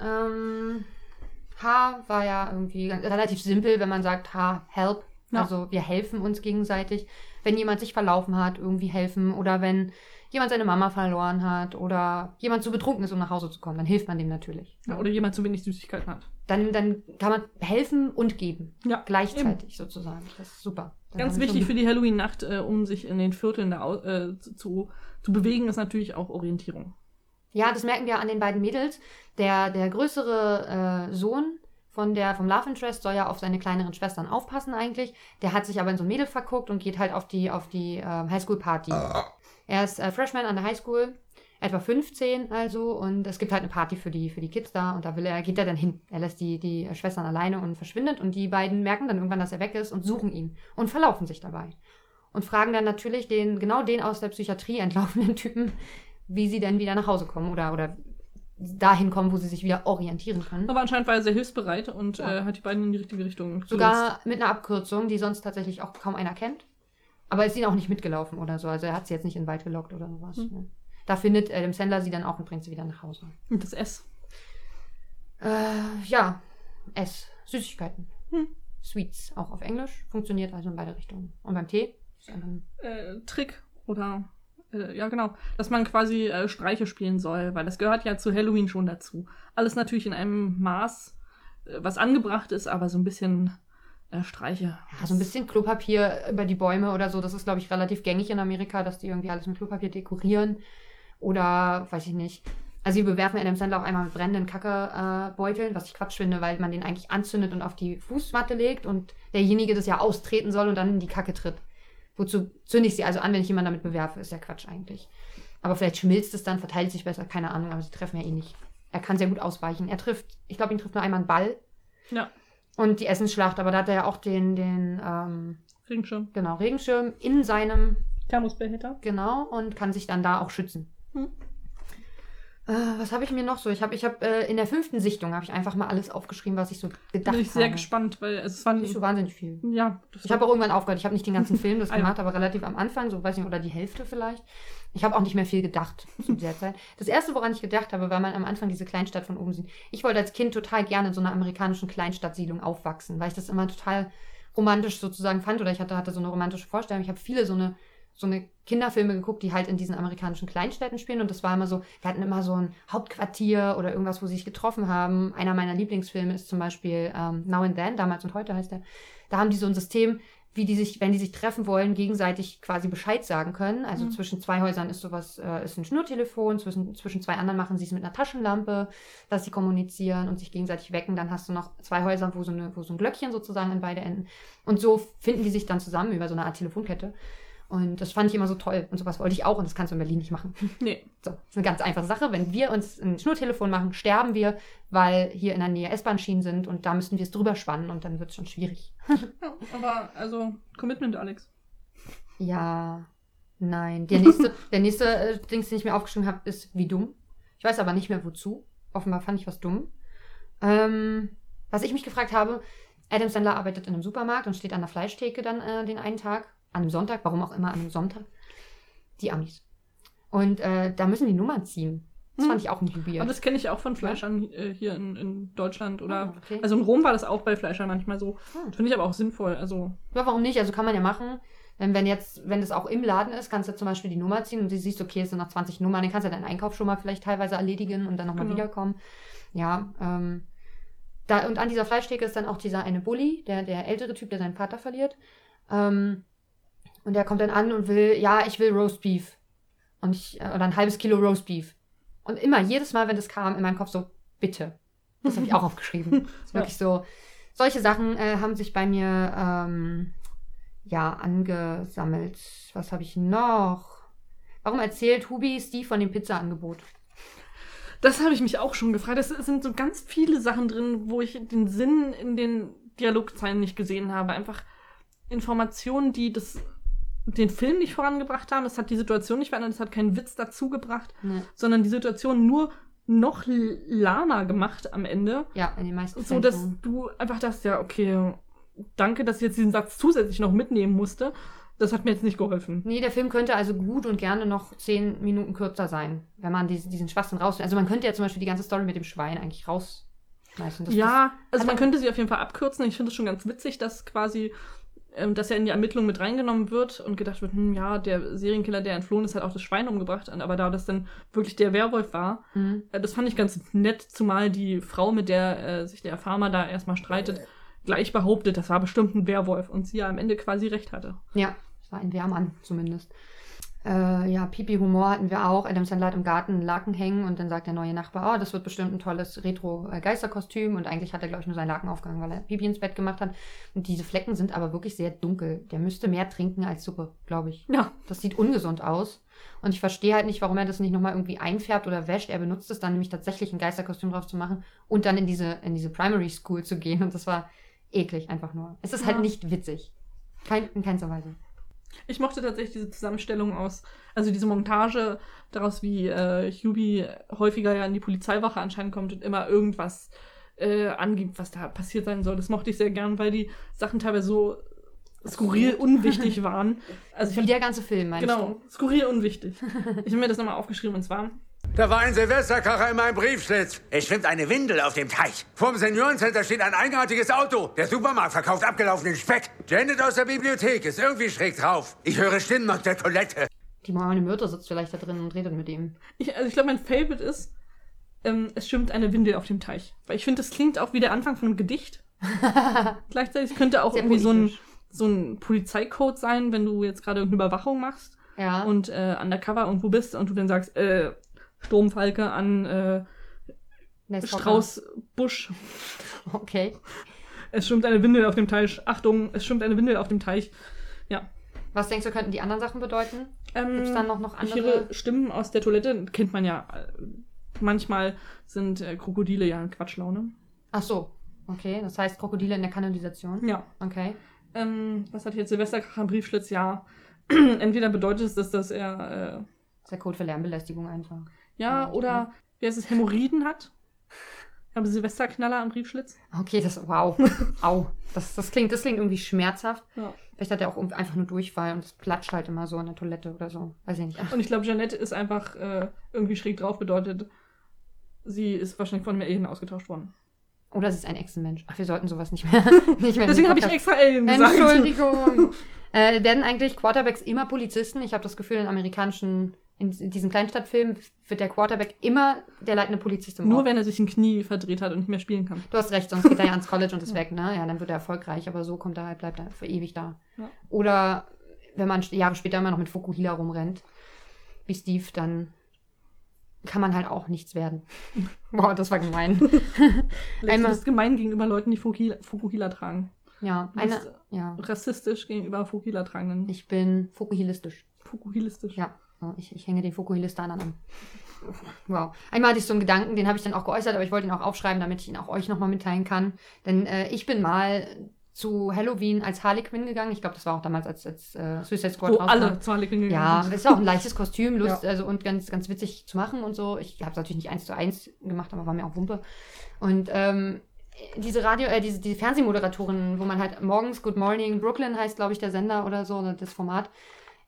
H war ja irgendwie relativ simpel, wenn man sagt H, help. Ja. Also wir helfen uns gegenseitig. Wenn jemand sich verlaufen hat, irgendwie helfen. Oder wenn jemand seine Mama verloren hat. Oder jemand zu betrunken ist, um nach Hause zu kommen. Dann hilft man dem natürlich. Ja, oder jemand zu wenig Süßigkeiten hat. Dann kann man helfen und geben. Ja, gleichzeitig eben. Sozusagen. Das ist super. Dann ganz wichtig für die Halloween-Nacht, um sich in den Vierteln da zu bewegen, ist natürlich auch Orientierung. Ja, das merken wir an den beiden Mädels. Der größere Sohn vom Love Interest soll ja auf seine kleineren Schwestern aufpassen eigentlich. Der hat sich aber in so ein Mädel verguckt und geht halt auf die Highschool-Party. Er ist Freshman an der Highschool, etwa 15 also. Und es gibt halt eine Party für die Kids da. Und da geht er dann hin. Er lässt die Schwestern alleine und verschwindet. Und die beiden merken dann irgendwann, dass er weg ist und suchen ihn. Und verlaufen sich dabei. Und fragen dann natürlich den aus der Psychiatrie entlaufenen Typen, wie sie denn wieder nach Hause kommen oder dahin kommen, wo sie sich wieder orientieren können. Aber anscheinend war er sehr hilfsbereit und hat die beiden in die richtige Richtung sogar gelöst. Mit einer Abkürzung, die sonst tatsächlich auch kaum einer kennt. Aber ist ihnen auch nicht mitgelaufen oder so. Also er hat sie jetzt nicht in den Wald gelockt oder sowas. Mhm. Ne? Da findet Adam Sandler sie dann auch und bringt sie wieder nach Hause. Und das S? S. Süßigkeiten. Mhm. Sweets, auch auf Englisch. Funktioniert also in beide Richtungen. Und beim T? Trick oder... Ja, genau. Dass man quasi Streiche spielen soll, weil das gehört ja zu Halloween schon dazu. Alles natürlich in einem Maß, was angebracht ist, aber so ein bisschen Streiche. Ja, so ein bisschen Klopapier über die Bäume oder so. Das ist, glaube ich, relativ gängig in Amerika, dass die irgendwie alles mit Klopapier dekorieren. Oder, weiß ich nicht. Also sie bewerfen Adam Sandler auch einmal mit brennenden Kackebeuteln, was ich Quatsch finde, weil man den eigentlich anzündet und auf die Fußmatte legt und derjenige das ja austreten soll und dann in die Kacke tritt. Wozu zünde ich sie also an, wenn ich jemanden damit bewerfe? Ist ja Quatsch eigentlich. Aber vielleicht schmilzt es dann, verteilt sich besser, keine Ahnung, aber sie treffen ja eh nicht. Er kann sehr gut ausweichen. Ich glaube, ihn trifft nur einmal einen Ball. Ja. Und die Essensschlacht, aber da hat er ja auch den Regenschirm in seinem Thermosbehälter. Genau, und kann sich dann da auch schützen. Was habe ich mir noch so? Ich habe in der 5. Sichtung habe ich einfach mal alles aufgeschrieben, was ich so gedacht habe. Bin ich sehr gespannt, weil es war nicht so wahnsinnig viel. Ja. Ich habe auch irgendwann aufgehört. Ich habe nicht den ganzen Film das gemacht, aber relativ am Anfang, so weiß nicht, oder die Hälfte vielleicht. Ich habe auch nicht mehr viel gedacht zu dieser Zeit. Das Erste, woran ich gedacht habe, war man am Anfang diese Kleinstadt von oben sieht. Ich wollte als Kind total gerne in so einer amerikanischen Kleinstadtsiedlung aufwachsen, weil ich das immer total romantisch sozusagen fand oder ich hatte so eine romantische Vorstellung. Ich habe viele so eine Kinderfilme geguckt, die halt in diesen amerikanischen Kleinstädten spielen. Und das war immer so, wir hatten immer so ein Hauptquartier oder irgendwas, wo sie sich getroffen haben. Einer meiner Lieblingsfilme ist zum Beispiel Now and Then, damals und heute heißt der. Da haben die so ein System, wie die sich, wenn die sich treffen wollen, gegenseitig quasi Bescheid sagen können. Also zwischen zwei Häusern ist sowas, ist ein Schnurtelefon, zwischen zwei anderen machen sie es mit einer Taschenlampe, dass sie kommunizieren und sich gegenseitig wecken. Dann hast du noch zwei Häuser, wo so ein Glöckchen sozusagen an beide Enden. Und so finden die sich dann zusammen über so eine Art Telefonkette. Und das fand ich immer so toll. Und sowas wollte ich auch. Und das kannst du in Berlin nicht machen. Nee. So, das ist eine ganz einfache Sache. Wenn wir uns ein Schnurtelefon machen, sterben wir, weil hier in der Nähe S-Bahn-Schienen sind. Und da müssen wir es drüber spannen. Und dann wird es schon schwierig. Ja, aber also Commitment, Alex. Ja, nein. Der nächste Dings, den ich mir aufgeschrieben habe, ist wie dumm. Ich weiß aber nicht mehr wozu. Offenbar fand ich was dumm. Was ich mich gefragt habe, Adam Sandler arbeitet in einem Supermarkt und steht an der Fleischtheke dann den einen Tag. An einem Sonntag, warum auch immer an einem Sonntag, die Amis. Und da müssen die Nummern ziehen. Das fand ich auch ein Hubie. Aber das kenne ich auch von Fleischern hier in Deutschland. Oder okay. Also in Rom war das auch bei Fleischern manchmal so. Finde ich aber auch sinnvoll. Also. Ja, warum nicht? Also kann man ja machen. Wenn das auch im Laden ist, kannst du zum Beispiel die Nummer ziehen und du siehst, okay, es sind noch 20 Nummern, dann kannst du deinen Einkauf schon mal vielleicht teilweise erledigen und dann nochmal wiederkommen. Ja, da, und an dieser Fleischtheke ist dann auch dieser eine Bulli, der ältere Typ, der seinen Vater verliert. Und der kommt dann an und will, ja, ich will Roast Beef. Oder ein halbes Kilo Roast Beef. Und immer, jedes Mal, wenn das kam, in meinem Kopf so, bitte. Das habe ich auch aufgeschrieben. Das wirklich so. Solche Sachen haben sich bei mir, angesammelt. Was habe ich noch? Warum erzählt Hubie Steve von dem Pizza-Angebot? Das habe ich mich auch schon gefragt. Es sind so ganz viele Sachen drin, wo ich den Sinn in den Dialogzeilen nicht gesehen habe. Einfach Informationen, die den Film nicht vorangebracht haben, es hat die Situation nicht verändert, es hat keinen Witz dazu gebracht, sondern die Situation nur noch lahmer gemacht am Ende. Ja, in den meisten Fällen. So, dass du einfach dachtest, ja, okay, danke, dass ich jetzt diesen Satz zusätzlich noch mitnehmen musste. Das hat mir jetzt nicht geholfen. Nee, der Film könnte also gut und gerne noch 10 Minuten kürzer sein, wenn man diesen Schwachsinn rausnimmt. Also man könnte ja zum Beispiel die ganze Story mit dem Schwein eigentlich rausschmeißen. Man könnte sie auf jeden Fall abkürzen. Ich finde es schon ganz witzig, dass quasi dass er in die Ermittlung mit reingenommen wird und gedacht wird, der Serienkiller, der entflohen ist, hat auch das Schwein umgebracht. Aber da das dann wirklich der Werwolf war, das fand ich ganz nett, zumal die Frau, mit der sich der Farmer da erstmal streitet, gleich behauptet, das war bestimmt ein Werwolf und sie ja am Ende quasi recht hatte. Ja, es war ein Wehrmann zumindest. Pipi-Humor hatten wir auch. Adam Sandler hat im Garten einen Laken hängen und dann sagt der neue Nachbar, das wird bestimmt ein tolles Retro-Geisterkostüm und eigentlich hat er, glaube ich, nur seinen Laken aufgehangen, weil er Pipi ins Bett gemacht hat. Und diese Flecken sind aber wirklich sehr dunkel. Der müsste mehr trinken als Suppe, glaube ich. Ja. Das sieht ungesund aus. Und ich verstehe halt nicht, warum er das nicht nochmal irgendwie einfärbt oder wäscht. Er benutzt es dann nämlich tatsächlich, ein Geisterkostüm drauf zu machen und dann in diese Primary School zu gehen. Und das war eklig einfach nur. Es ist halt nicht witzig. In keinster Weise. Ich mochte tatsächlich diese Zusammenstellung diese Montage daraus, wie Hubie häufiger ja in die Polizeiwache anscheinend kommt und immer irgendwas angibt, was da passiert sein soll. Das mochte ich sehr gern, weil die Sachen teilweise so skurril unwichtig waren. Also wie der ganze Film, meinst du? Genau, skurril unwichtig. Ich habe mir das nochmal aufgeschrieben und zwar: Da war ein Silvesterkracher in meinem Briefschlitz. Es schwimmt eine Windel auf dem Teich. Vorm Seniorencenter steht ein eigenartiges Auto. Der Supermarkt verkauft abgelaufenen Speck. Janet aus der Bibliothek ist irgendwie schräg drauf. Ich höre Stimmen aus der Toilette. Die Marianne Myrte sitzt vielleicht da drin und redet mit ihm. Ich glaube, mein Favorite ist, es schwimmt eine Windel auf dem Teich. Weil ich finde, das klingt auch wie der Anfang von einem Gedicht. Gleichzeitig könnte auch sehr irgendwie so ein Polizeicode sein, wenn du jetzt gerade irgendeine Überwachung machst und undercover irgendwo bist und du dann sagst, Sturmfalke an Straußbusch. Okay. Es schwimmt eine Windel auf dem Teich. Achtung, es schwimmt eine Windel auf dem Teich. Ja. Was denkst du, könnten die anderen Sachen bedeuten? Gibt es dann noch andere? Ich höre Stimmen aus der Toilette, kennt man ja. Manchmal sind Krokodile ja in Quatschlaune. Ach so, okay. Das heißt Krokodile in der Kanalisation? Ja. Okay. Was hat jetzt Silvesterkracher im Briefschlitz? Ja. Entweder bedeutet es, dass er... das ist der Code für Lärmbelästigung einfach. Ja, oder wie heißt es, Hämorrhoiden hat. Ich habe Silvesterknaller am Briefschlitz. Okay, das, wow. Au. Das klingt irgendwie schmerzhaft. Ja. Vielleicht hat er auch einfach nur Durchfall und es platscht halt immer so an der Toilette oder so. Weiß ich nicht. Ach. Und ich glaube, Jeanette ist einfach irgendwie schräg drauf, bedeutet, sie ist wahrscheinlich von einem Alien ausgetauscht worden. Oder es ist ein Echsenmensch. Ach, wir sollten sowas nicht mehr. Deswegen habe ich extra Alien gesagt. Entschuldigung. Werden eigentlich Quarterbacks immer Polizisten? Ich habe das Gefühl, in diesem Kleinstadtfilm wird der Quarterback immer der leitende Polizist im Ort. Nur wenn er sich ein Knie verdreht hat und nicht mehr spielen kann. Du hast recht, sonst geht er ja ans College und ist weg, ne? Ja, dann wird er erfolgreich, aber so bleibt er für ewig da. Ja. Oder wenn man Jahre später immer noch mit Fukuhila rumrennt, wie Steve, dann kann man halt auch nichts werden. Wow, das war gemein. Das ist gemein gegenüber Leuten, die Fukuhila tragen. Ja, rassistisch gegenüber Fukuhila tragenden. Ich bin fukuhilistisch. Fukuhilistisch. Ja. Ich hänge den Fokuhilista an. Wow. Einmal hatte ich so einen Gedanken, den habe ich dann auch geäußert, aber ich wollte ihn auch aufschreiben, damit ich ihn auch euch nochmal mitteilen kann. Denn ich bin mal zu Halloween als Harley Quinn gegangen. Ich glaube, das war auch damals, als Suicide Squad rauskam. Alle zu Harley Quinn gegangen. Ja, das ist auch ein leichtes Kostüm, Lust, ja. Also, und ganz, ganz witzig zu machen und so. Ich habe es natürlich nicht 1:1 gemacht, aber war mir auch Wumpe. Und diese Fernsehmoderatorin, wo man halt morgens Good Morning Brooklyn heißt, glaube ich, der Sender oder so, oder das Format.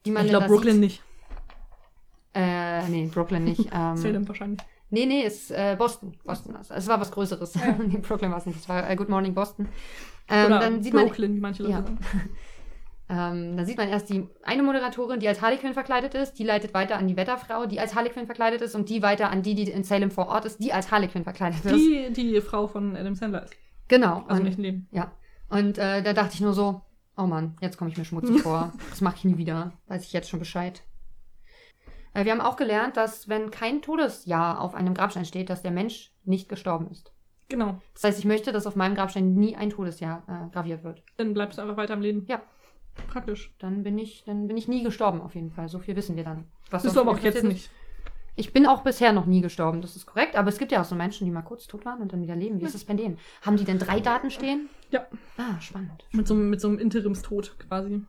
Die man ich glaube, Brooklyn sieht. Nicht. Nee, Brooklyn nicht. Salem wahrscheinlich. Nee, ist Boston. Boston. Also, es war was Größeres. Ja. Nee, Brooklyn war es nicht. Es war Good Morning Boston. Oder dann sieht Brooklyn, wie manche Leute sagen. Dann sieht man erst die eine Moderatorin, die als Harley Quinn verkleidet ist. Die leitet weiter an die Wetterfrau, die als Harley Quinn verkleidet ist. Und die weiter an die in Salem vor Ort ist, die als Harley Quinn verkleidet ist. Die Frau von Adam Sandler ist. Genau. Also im echten Leben. Ja. Und da dachte ich nur so, oh Mann, jetzt komme ich mir schmutzig vor. Das mache ich nie wieder. Weiß ich jetzt schon Bescheid. Wir haben auch gelernt, dass wenn kein Todesjahr auf einem Grabstein steht, dass der Mensch nicht gestorben ist. Genau. Das heißt, ich möchte, dass auf meinem Grabstein nie ein Todesjahr graviert wird. Dann bleibst du einfach weiter am Leben. Ja. Praktisch. Dann bin ich nie gestorben auf jeden Fall. So viel wissen wir dann. Was bist du aber auch jetzt nicht. Ich bin auch bisher noch nie gestorben, das ist korrekt. Aber es gibt ja auch so Menschen, die mal kurz tot waren und dann wieder leben. Wie ist es bei denen? Haben die denn 3 Daten stehen? Ja. Ah, spannend. Mit so einem Interimstod quasi.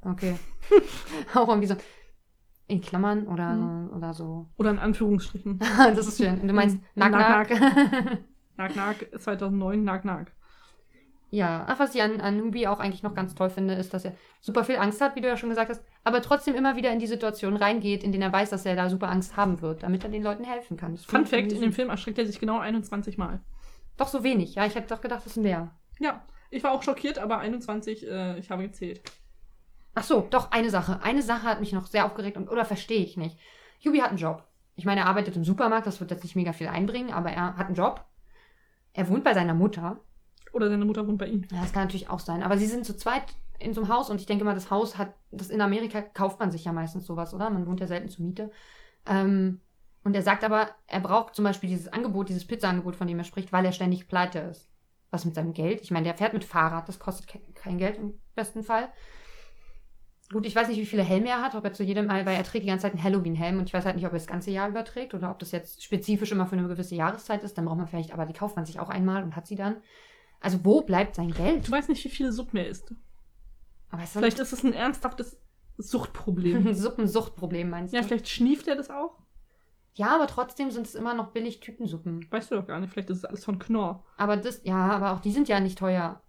Okay. Auch irgendwie so... In Klammern oder so. Oder in Anführungsstrichen. Das ist schön. Du meinst Nack-Nack. Nack-Nack 2009, Nack-Nack. Ja, was ich an Hubie auch eigentlich noch ganz toll finde, ist, dass er super viel Angst hat, wie du ja schon gesagt hast, aber trotzdem immer wieder in die Situation reingeht, in denen er weiß, dass er da super Angst haben wird, damit er den Leuten helfen kann. Fun Fact, in dem Film erschreckt er sich genau 21 Mal. Doch so wenig, ja. Ich hätte doch gedacht, das sind mehr. Ja, ich war auch schockiert, aber 21, ich habe gezählt. Ach so, doch, eine Sache. Eine Sache hat mich noch sehr aufgeregt oder verstehe ich nicht. Hubie hat einen Job. Ich meine, er arbeitet im Supermarkt, das wird jetzt nicht mega viel einbringen, aber er hat einen Job. Er wohnt bei seiner Mutter. Oder seine Mutter wohnt bei ihm. Ja, das kann natürlich auch sein. Aber sie sind zu zweit in so einem Haus und ich denke mal, das Haus hat, das in Amerika kauft man sich ja meistens sowas, oder? Man wohnt ja selten zur Miete. Und er sagt aber, er braucht zum Beispiel dieses Pizza-Angebot, von dem er spricht, weil er ständig pleite ist. Was mit seinem Geld? Ich meine, der fährt mit Fahrrad, das kostet kein Geld im besten Fall. Gut, ich weiß nicht, wie viele Helme er hat, ob er zu jedem Mal, weil er trägt die ganze Zeit einen Halloween-Helm und ich weiß halt nicht, ob er das ganze Jahr über trägt oder ob das jetzt spezifisch immer für eine gewisse Jahreszeit ist. Dann braucht man vielleicht, aber die kauft man sich auch einmal und hat sie dann. Also wo bleibt sein Geld? Du weißt nicht, wie viele Suppen er isst. Aber vielleicht ist es ein ernsthaftes Suchtproblem. Suppensuchtproblem meinst du? Ja, vielleicht schnieft er das auch. Ja, aber trotzdem sind es immer noch billig Tütensuppen. Weißt du doch gar nicht, vielleicht ist es alles von Knorr. Aber auch die sind ja nicht teuer.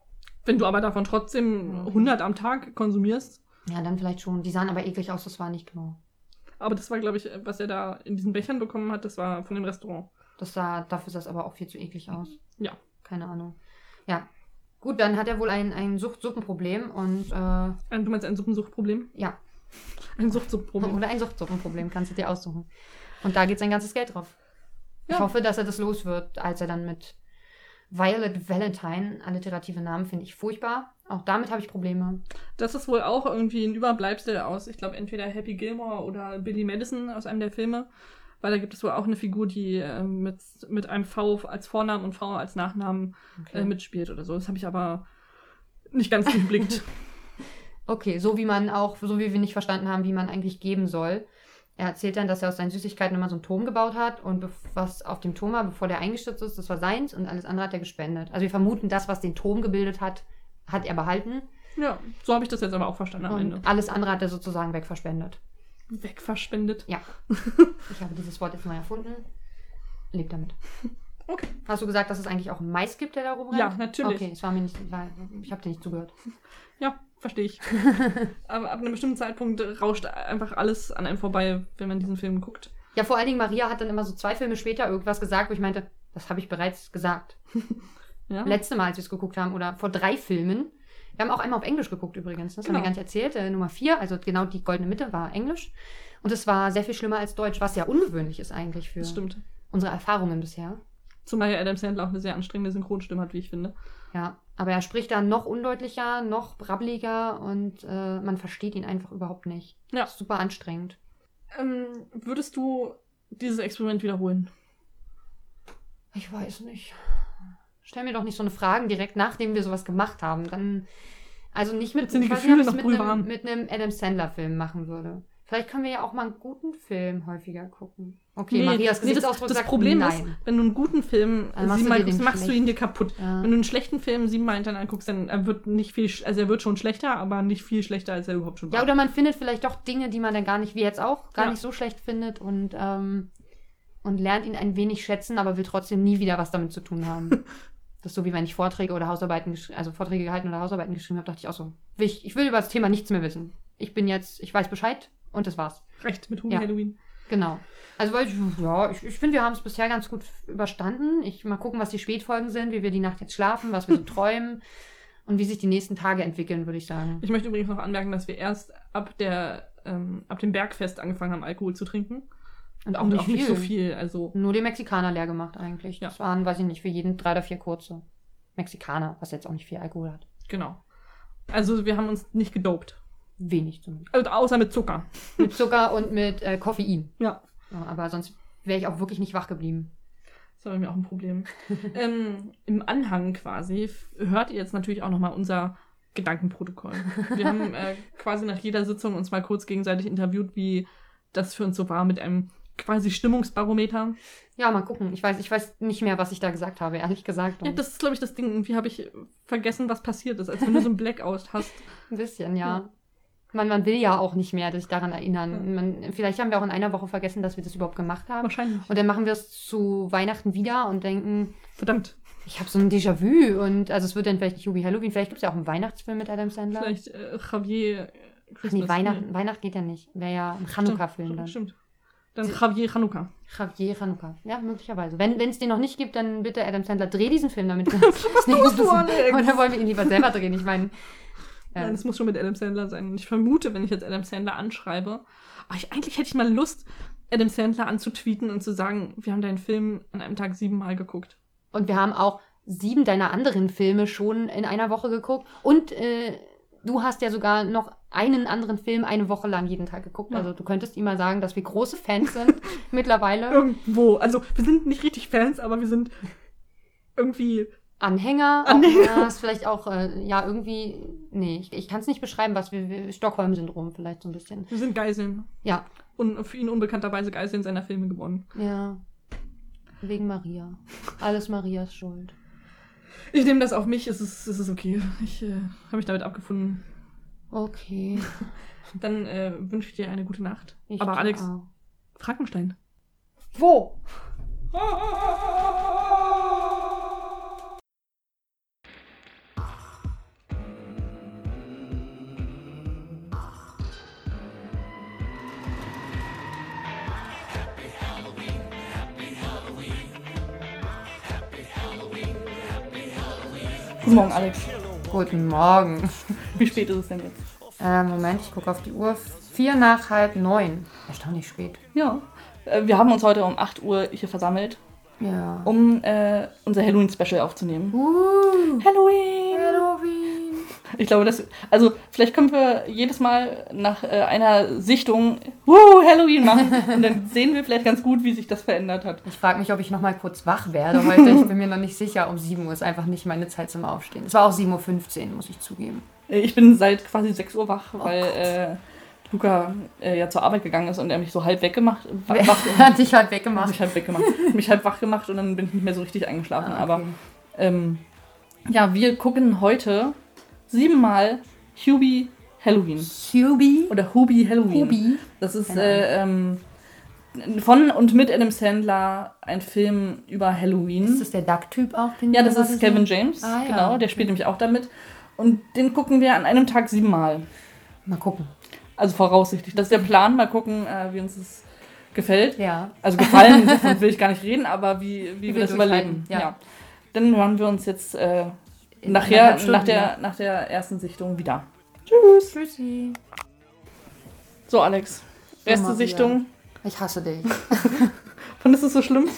Wenn du aber davon trotzdem 100 am Tag konsumierst. Ja, dann vielleicht schon. Die sahen aber eklig aus, das war nicht genau. Aber das war, glaube ich, was er da in diesen Bechern bekommen hat, das war von dem Restaurant. Dafür sah es aber auch viel zu eklig aus. Ja. Keine Ahnung. Ja. Gut, dann hat er wohl ein Suppenproblem und... Du meinst ein Suppensuchtproblem? Ja. Ein Suchtsuppenproblem. Oder ein Suchtsuppenproblem, kannst du dir aussuchen. Und da geht sein ganzes Geld drauf. Ja. Ich hoffe, dass er das los wird, als er dann mit Violet Valentine, alliterative Namen finde ich furchtbar. Auch damit habe ich Probleme. Das ist wohl auch irgendwie ein Überbleibsel aus, ich glaube, entweder Happy Gilmore oder Billy Madison aus einem der Filme. Weil da gibt es wohl auch eine Figur, die mit einem V als Vornamen und V als Nachnamen mitspielt oder so. Das habe ich aber nicht ganz geblickt. Okay, so wie wir nicht verstanden haben, wie man eigentlich geben soll. Er erzählt dann, dass er aus seinen Süßigkeiten immer so einen Turm gebaut hat und was auf dem Turm war, bevor der eingestürzt ist, das war seins und alles andere hat er gespendet. Also wir vermuten, das, was den Turm gebildet hat, hat er behalten Ja, so habe ich das jetzt aber auch verstanden am Ende. Alles andere hat er sozusagen wegverspendet. Wegverspendet? Ja. Ich habe dieses Wort jetzt mal erfunden. Leb damit. Okay. Hast du gesagt, dass es eigentlich auch einen Mais gibt, der da rumrennt? Ja, natürlich. Okay, es war mir nicht, ich habe dir nicht zugehört. Ja, verstehe ich. Aber ab einem bestimmten Zeitpunkt rauscht einfach alles an einem vorbei, wenn man diesen Film guckt. Ja, vor allen Dingen Maria hat dann immer so 2 Filme später irgendwas gesagt, wo ich meinte, das habe ich bereits gesagt. Ja. Letzte Mal, als wir es geguckt haben, oder vor 3 Filmen. Wir haben auch einmal auf Englisch geguckt übrigens, das haben wir gar nicht erzählt. Nummer 4, also genau die goldene Mitte war Englisch. Und es war sehr viel schlimmer als Deutsch, was ja ungewöhnlich ist eigentlich für unsere Erfahrungen bisher. Zumal Adam Sandler auch eine sehr anstrengende Synchronstimme hat, wie ich finde. Ja, aber er spricht da noch undeutlicher, noch brabbeliger und man versteht ihn einfach überhaupt nicht. Ja. Das ist super anstrengend. Würdest du dieses Experiment wiederholen? Ich weiß nicht. Stell mir doch nicht so eine Frage direkt, nachdem wir sowas gemacht haben. Dann, also nicht mit einem Adam Sandler-Film machen würde. Vielleicht können wir ja auch mal einen guten Film häufiger gucken. Okay, nee, Marias Gesichtsausdruck sagt, Das Problem ist, wenn du einen guten Film also 7 Mal guckst, machst du ihn dir kaputt. Ja. Wenn du einen schlechten Film 7 Mal hintereinander anguckst, dann er wird schon schlechter, aber nicht viel schlechter, als er überhaupt schon war. Ja, oder man findet vielleicht doch Dinge, die man dann gar nicht, wie jetzt auch, gar nicht so schlecht findet und lernt ihn ein wenig schätzen, aber will trotzdem nie wieder was damit zu tun haben. Das ist so, wie wenn ich Vorträge gehalten oder Hausarbeiten geschrieben habe, dachte ich auch so, ich will über das Thema nichts mehr wissen. Ich weiß Bescheid und das war's. Recht mit Hubie Halloween. Genau. Also ich finde, wir haben es bisher ganz gut überstanden. Mal gucken, was die Spätfolgen sind, wie wir die Nacht jetzt schlafen, was wir so träumen und wie sich die nächsten Tage entwickeln, würde ich sagen. Ich möchte übrigens noch anmerken, dass wir erst ab dem Bergfest angefangen haben, Alkohol zu trinken. Und auch nicht so viel. Also nur den Mexikaner leer gemacht eigentlich. Ja. Das waren, weiß ich nicht, für jeden 3 oder 4 kurze Mexikaner, was jetzt auch nicht viel Alkohol hat. Genau. Also wir haben uns nicht gedopt. Wenig zumindest. Also außer mit Zucker. Mit Zucker und mit Koffein. Ja. Aber sonst wäre ich auch wirklich nicht wach geblieben. Das war bei mir auch ein Problem. Im Anhang quasi hört ihr jetzt natürlich auch nochmal unser Gedankenprotokoll. Wir haben quasi nach jeder Sitzung uns mal kurz gegenseitig interviewt, wie das für uns so war mit einem quasi Stimmungsbarometer. Ja, mal gucken. Ich weiß nicht mehr, was ich da gesagt habe, ehrlich gesagt. Ja, das ist, glaube ich, das Ding. Irgendwie habe ich vergessen, was passiert ist, als wenn du so einen Blackout hast. Ein bisschen, ja. Man will ja auch nicht mehr sich daran erinnern. Vielleicht haben wir auch in einer Woche vergessen, dass wir das überhaupt gemacht haben. Wahrscheinlich. Und dann machen wir es zu Weihnachten wieder und denken, verdammt, ich habe so ein Déjà-vu. Und also es wird dann vielleicht nicht Hubie Halloween. Vielleicht gibt es ja auch einen Weihnachtsfilm mit Adam Sandler. Vielleicht Javier Christmas. Ach nee, Weihnachten geht ja nicht. Wäre ja ein Chanukka-Film dann. Stimmt. Dann Javier Chanukka. Ja, möglicherweise. Wenn es den noch nicht gibt, dann bitte Adam Sandler, dreh diesen Film damit. Was tust du, Alex? Oder wollen wir ihn lieber selber drehen? Ich meine, nein, das muss schon mit Adam Sandler sein. Und ich vermute, wenn ich jetzt Adam Sandler anschreibe, eigentlich hätte ich mal Lust, Adam Sandler anzutweeten und zu sagen, wir haben deinen Film an einem Tag 7 Mal geguckt. Und wir haben auch 7 deiner anderen Filme schon in einer Woche geguckt. Und du hast ja sogar noch einen anderen Film eine Woche lang jeden Tag geguckt. Ja. Also du könntest ihm mal sagen, dass wir große Fans sind mittlerweile. Irgendwo. Also wir sind nicht richtig Fans, aber wir sind irgendwie Anhänger. Auch, vielleicht auch, irgendwie, nee, ich kann es nicht beschreiben, was wir Stockholm-Syndrom vielleicht so ein bisschen. Wir sind Geiseln. Ja. Und für ihn unbekannterweise Geiseln seiner Filme gewonnen. Ja. Wegen Maria. Alles Marias Schuld. Ich nehme das auf mich, es ist okay. Ich habe mich damit abgefunden. Okay. Dann wünsche ich dir eine gute Nacht. Aber Alex, auch. Frankenstein. Wo? Guten Morgen, Alex. Guten Morgen. Wie spät ist es denn jetzt? Moment, ich gucke auf die Uhr. 8:45. Erstaunlich spät. Ja. Wir haben uns heute um 8 Uhr hier versammelt, um unser Halloween-Special aufzunehmen. Halloween! Ich glaube, vielleicht können wir jedes Mal nach einer Sichtung Halloween machen und dann sehen wir vielleicht ganz gut, wie sich das verändert hat. Ich frage mich, ob ich noch mal kurz wach werde heute. Ich bin mir noch nicht sicher. Um 7 Uhr ist einfach nicht meine Zeit zum Aufstehen. Es war auch 7:15 Uhr, muss ich zugeben. Ich bin seit quasi 6 Uhr wach, weil Luca zur Arbeit gegangen ist und er mich so halb weggemacht hat. Dich halb weggemacht. Mich halb wach gemacht und dann bin ich nicht mehr so richtig eingeschlafen. Ah, okay. Aber wir gucken heute 7 Mal Hubie Halloween. Hubie? Oder Hubie Halloween. Hubie. Das ist von und mit Adam Sandler ein Film über Halloween. Ist das der Duck-Typ auch? Den ja, das ist Kevin James. Ah, ja. Genau, der spielt nämlich auch damit. Und den gucken wir an einem Tag 7-mal. Mal gucken. Also voraussichtlich. Das ist der Plan. Mal gucken, wie uns das gefällt. Ja. Also gefallen, davon will ich gar nicht reden, aber wie wir das überleben. Ja. Ja. Dann hören wir uns jetzt nach der ersten Sichtung wieder. Tschüss. Tschüssi. So, Alex. Erste Sichtung. Ich hasse dich. Findest du es so schlimm?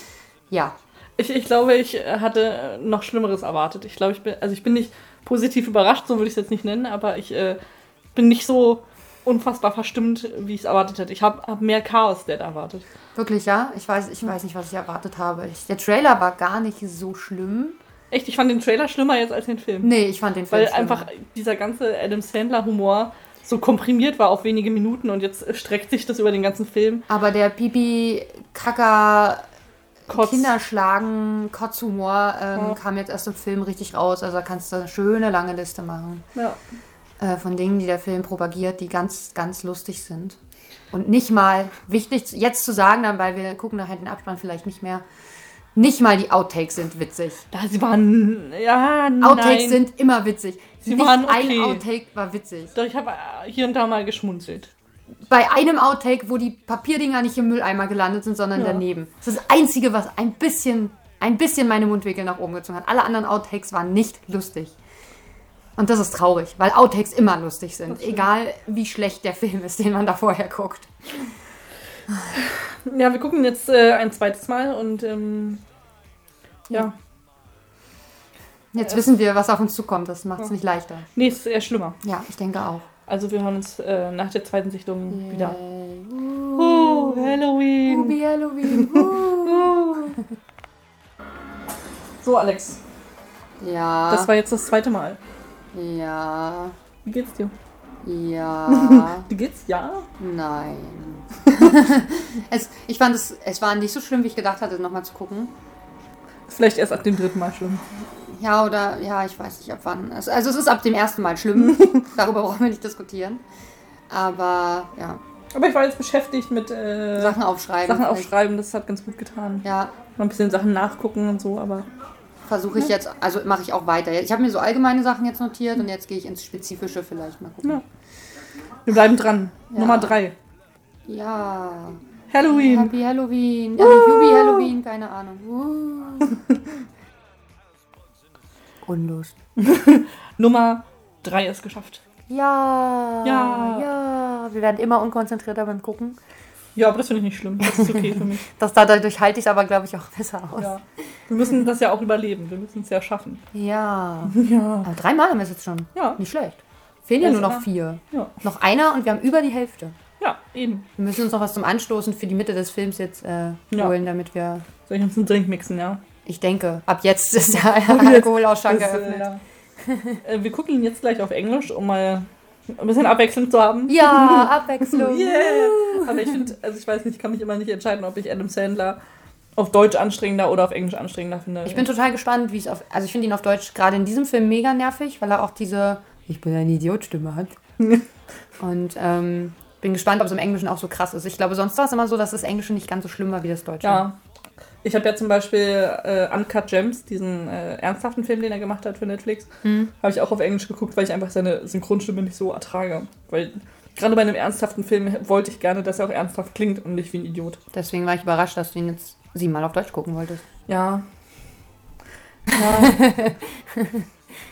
Ja. Ich glaube, ich hatte noch Schlimmeres erwartet. Ich glaube, ich bin nicht positiv überrascht, so würde ich es jetzt nicht nennen, aber ich bin nicht so unfassbar verstimmt, wie ich es erwartet hätte. Ich habe mehr Chaos Dead erwartet. Wirklich, ja? Ich weiß nicht, was ich erwartet habe. Der Trailer war gar nicht so schlimm. Echt? Ich fand den Trailer schlimmer jetzt als den Film. Nee, ich fand den Film schlimmer. Weil einfach dieser ganze Adam Sandler-Humor so komprimiert war auf wenige Minuten und jetzt streckt sich das über den ganzen Film. Aber der Pipi-Kacka-Kinderschlagen-Kotzhumor kam jetzt erst im Film richtig raus. Also da kannst du eine schöne lange Liste machen. Ja. Von Dingen, die der Film propagiert, die ganz, ganz lustig sind. Und nicht mal, wichtig jetzt zu sagen, dann, weil wir gucken nachher den Abspann vielleicht nicht mehr, nicht mal die Outtakes sind witzig. Outtakes sind immer witzig. Ein Outtake war witzig. Doch, ich habe hier und da mal geschmunzelt. Bei einem Outtake, wo die Papierdinger nicht im Mülleimer gelandet sind, sondern daneben. Das ist das Einzige, was ein bisschen meine Mundwinkel nach oben gezogen hat. Alle anderen Outtakes waren nicht lustig. Und das ist traurig, weil Outtakes immer lustig sind. Egal, wie schlecht der Film ist, den man da vorher guckt. Ja, wir gucken jetzt ein zweites Mal und ja. Jetzt wissen wir, was auf uns zukommt. Das macht es nicht leichter. Nee, es ist eher schlimmer. Ja, ich denke auch. Also wir hören uns nach der zweiten Sichtung wieder. Halloween! Hubie Halloween! So, Alex. Ja. Das war jetzt das zweite Mal. Ja. Wie geht's dir? Ja. Wie geht's? Ja? Nein. Ich fand es war nicht so schlimm, wie ich gedacht hatte, nochmal zu gucken. Vielleicht erst ab dem dritten Mal schlimm. Ja, oder, ja, ich weiß nicht, ab wann. Also es ist ab dem ersten Mal schlimm. Darüber brauchen wir nicht diskutieren. Aber, ja. Aber ich war jetzt beschäftigt mit Sachen aufschreiben, das hat ganz gut getan. Ja. Noch ein bisschen Sachen nachgucken und so, aber... Versuche ich jetzt, also mache ich auch weiter. Ich habe mir so allgemeine Sachen jetzt notiert und jetzt gehe ich ins Spezifische vielleicht. Mal gucken. Ja. Wir bleiben dran. Ja. Nummer 3. Ja. Halloween. Happy Halloween. Hubie Halloween, keine Ahnung. Unlust. Nummer 3 ist geschafft. Ja. Wir werden immer unkonzentrierter beim Gucken. Ja, aber das finde ich nicht schlimm. Das ist okay für mich. Dadurch halte ich es aber, glaube ich, auch besser aus. Ja. Wir müssen das ja auch überleben. Wir müssen es ja schaffen. Ja. Aber 3 Mal haben wir es jetzt schon. Ja. Nicht schlecht. Fehlen ja nur noch 4. Ja. Noch einer und wir haben über die Hälfte. Ja, eben. Wir müssen uns noch was zum Anstoßen für die Mitte des Films jetzt holen, damit wir... Soll ich uns einen Drink mixen, ja? Ich denke, ab jetzt ist der Alkoholausschank geöffnet. Wir gucken ihn jetzt gleich auf Englisch, um mal... Ein bisschen Abwechslung zu haben. Ja, Abwechslung. Yeah. Aber ich finde, also ich weiß nicht, ich kann mich immer nicht entscheiden, ob ich Adam Sandler auf Deutsch anstrengender oder auf Englisch anstrengender finde. Ich bin total gespannt, wie es auf... Also ich finde ihn auf Deutsch gerade in diesem Film mega nervig, weil er auch diese Ich-bin-ein-Idiot-Stimme hat. Und bin gespannt, ob es im Englischen auch so krass ist. Ich glaube, sonst war es immer so, dass das Englische nicht ganz so schlimm war wie das Deutsche. Ja. Ich habe ja zum Beispiel Uncut Gems, diesen ernsthaften Film, den er gemacht hat für Netflix, habe ich auch auf Englisch geguckt, weil ich einfach seine Synchronstimme nicht so ertrage. Weil gerade bei einem ernsthaften Film wollte ich gerne, dass er auch ernsthaft klingt und nicht wie ein Idiot. Deswegen war ich überrascht, dass du ihn jetzt 7-mal auf Deutsch gucken wolltest. Ja.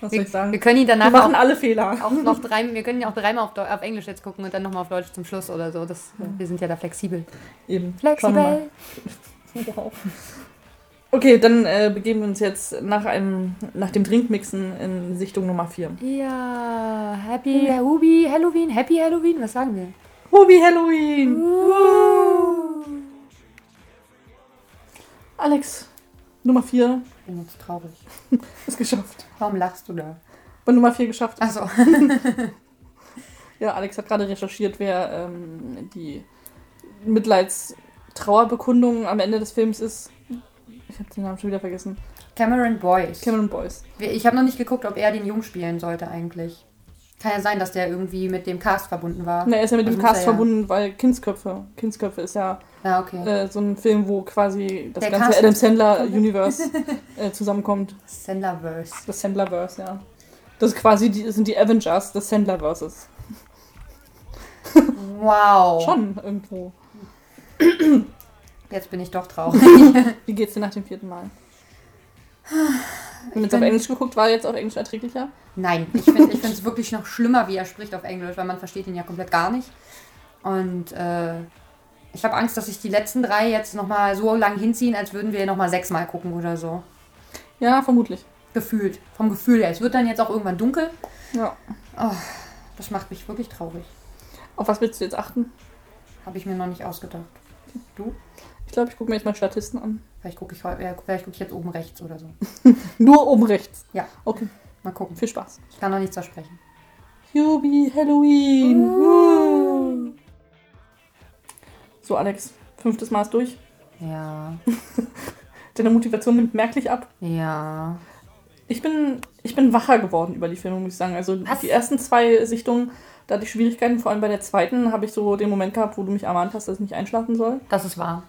Was soll ich sagen? Wir können ihn danach wir machen auch, alle Fehler. Auch noch 3, wir können ihn auch 3-mal auf Englisch jetzt gucken und dann nochmal auf Deutsch zum Schluss oder so. Wir sind ja da flexibel. Eben. Flexibel. Wow. Okay, dann begeben wir uns jetzt nach dem Trinkmixen in Sichtung Nummer 4. Ja, Happy Halloween, was sagen wir? Hubie Halloween! Alex, Nummer 4. Ich bin jetzt traurig. Ist geschafft. Warum lachst du da? Bei Nummer 4 geschafft. Ach so. Ja, Alex hat gerade recherchiert, wer die Trauerbekundung am Ende des Films ist. Ich habe den Namen schon wieder vergessen. Cameron Boyce. Ich habe noch nicht geguckt, ob er den Jungen spielen sollte eigentlich. Kann ja sein, dass der irgendwie mit dem Cast verbunden war. Na, er ist ja mit dem Cast verbunden, weil Kindsköpfe ist ja, so ein Film, wo quasi das ganze Adam Sandler-Universe zusammenkommt. Das Sandlerverse, ja. Das ist quasi sind die Avengers des Sandlerverses. Wow. Schon irgendwo. Jetzt bin ich doch traurig. Wie geht's dir nach dem 4. Mal? Wenn es auf Englisch geguckt, war jetzt auf Englisch erträglicher? Nein, ich finde es wirklich noch schlimmer, wie er spricht auf Englisch, weil man versteht ihn ja komplett gar nicht. Und ich habe Angst, dass sich die letzten 3 jetzt nochmal so lang hinziehen, als würden wir nochmal 6 Mal gucken oder so. Ja, vermutlich. Gefühlt, vom Gefühl her. Es wird dann jetzt auch irgendwann dunkel. Ja. Oh, das macht mich wirklich traurig. Auf was willst du jetzt achten? Habe ich mir noch nicht ausgedacht. Du? Ich glaube, ich gucke mir jetzt mal Statisten an. Vielleicht guck ich jetzt oben rechts oder so. Nur oben rechts? Ja. Okay. Mal gucken. Viel Spaß. Ich kann noch nichts versprechen. Hubie Halloween. So, Alex, 5. Mal ist durch. Ja. Deine Motivation nimmt merklich ab. Ja. Ich bin wacher geworden über die Filme, muss ich sagen. Also die ersten 2 Sichtungen, da hatte ich Schwierigkeiten. Vor allem bei der zweiten habe ich so den Moment gehabt, wo du mich ermahnt hast, dass ich nicht einschlafen soll. Das ist wahr.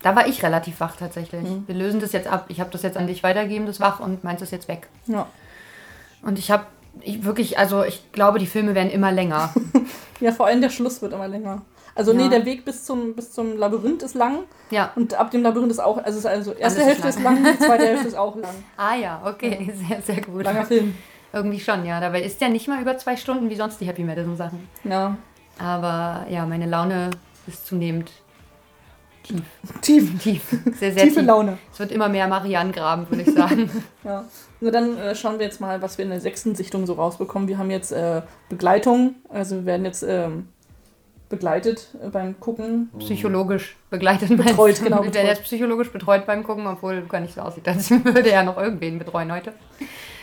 Da war ich relativ wach tatsächlich. Mhm. Wir lösen das jetzt ab. Ich habe das jetzt an dich weitergegeben, das Wach, und meins ist jetzt weg. Ja. Und ich glaube, die Filme werden immer länger. Ja, vor allem der Schluss wird immer länger. Also ja. Nee, der Weg bis zum Labyrinth ist lang. Ja. Und ab dem Labyrinth ist auch, also erste Hälfte ist lang, die zweite Hälfte ist auch lang. Ah ja, okay, sehr, sehr gut. Langer Film. Irgendwie schon, ja. Dabei ist der nicht mal über 2 Stunden wie sonst die Happy Madison-Sachen. Ja. Aber ja, meine Laune ist zunehmend tief. Sehr, sehr tiefe tief. Laune. Es wird immer mehr Marianne graben, würde ich sagen. Ja. Nur dann schauen wir jetzt mal, was wir in der 6. Sichtung so rausbekommen. Wir haben jetzt Begleitung, also wir werden jetzt begleitet beim Gucken. Psychologisch begleitet. Betreut, genau. Betreut. Der ist psychologisch betreut beim Gucken, obwohl gar nicht so aussieht, als würde er noch irgendwen betreuen heute.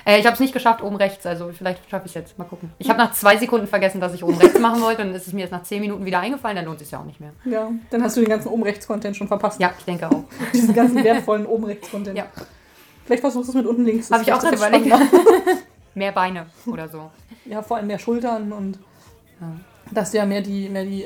Ich habe es nicht geschafft, oben rechts, also vielleicht schaffe ich es jetzt. Mal gucken. Ich habe nach 2 Sekunden vergessen, dass ich oben rechts machen wollte, und es ist mir jetzt nach 10 Minuten wieder eingefallen, dann lohnt es ja auch nicht mehr. Ja, dann hast du den ganzen oben rechts-Content schon verpasst. Ja, ich denke auch. Diesen ganzen wertvollen oben rechts-Content. Ja. Vielleicht versuchst du es mit unten links. Habe ich auch gerade überlegt. Mehr Beine oder so. Ja, vor allem mehr Schultern und... Ja. Das ist ja mehr die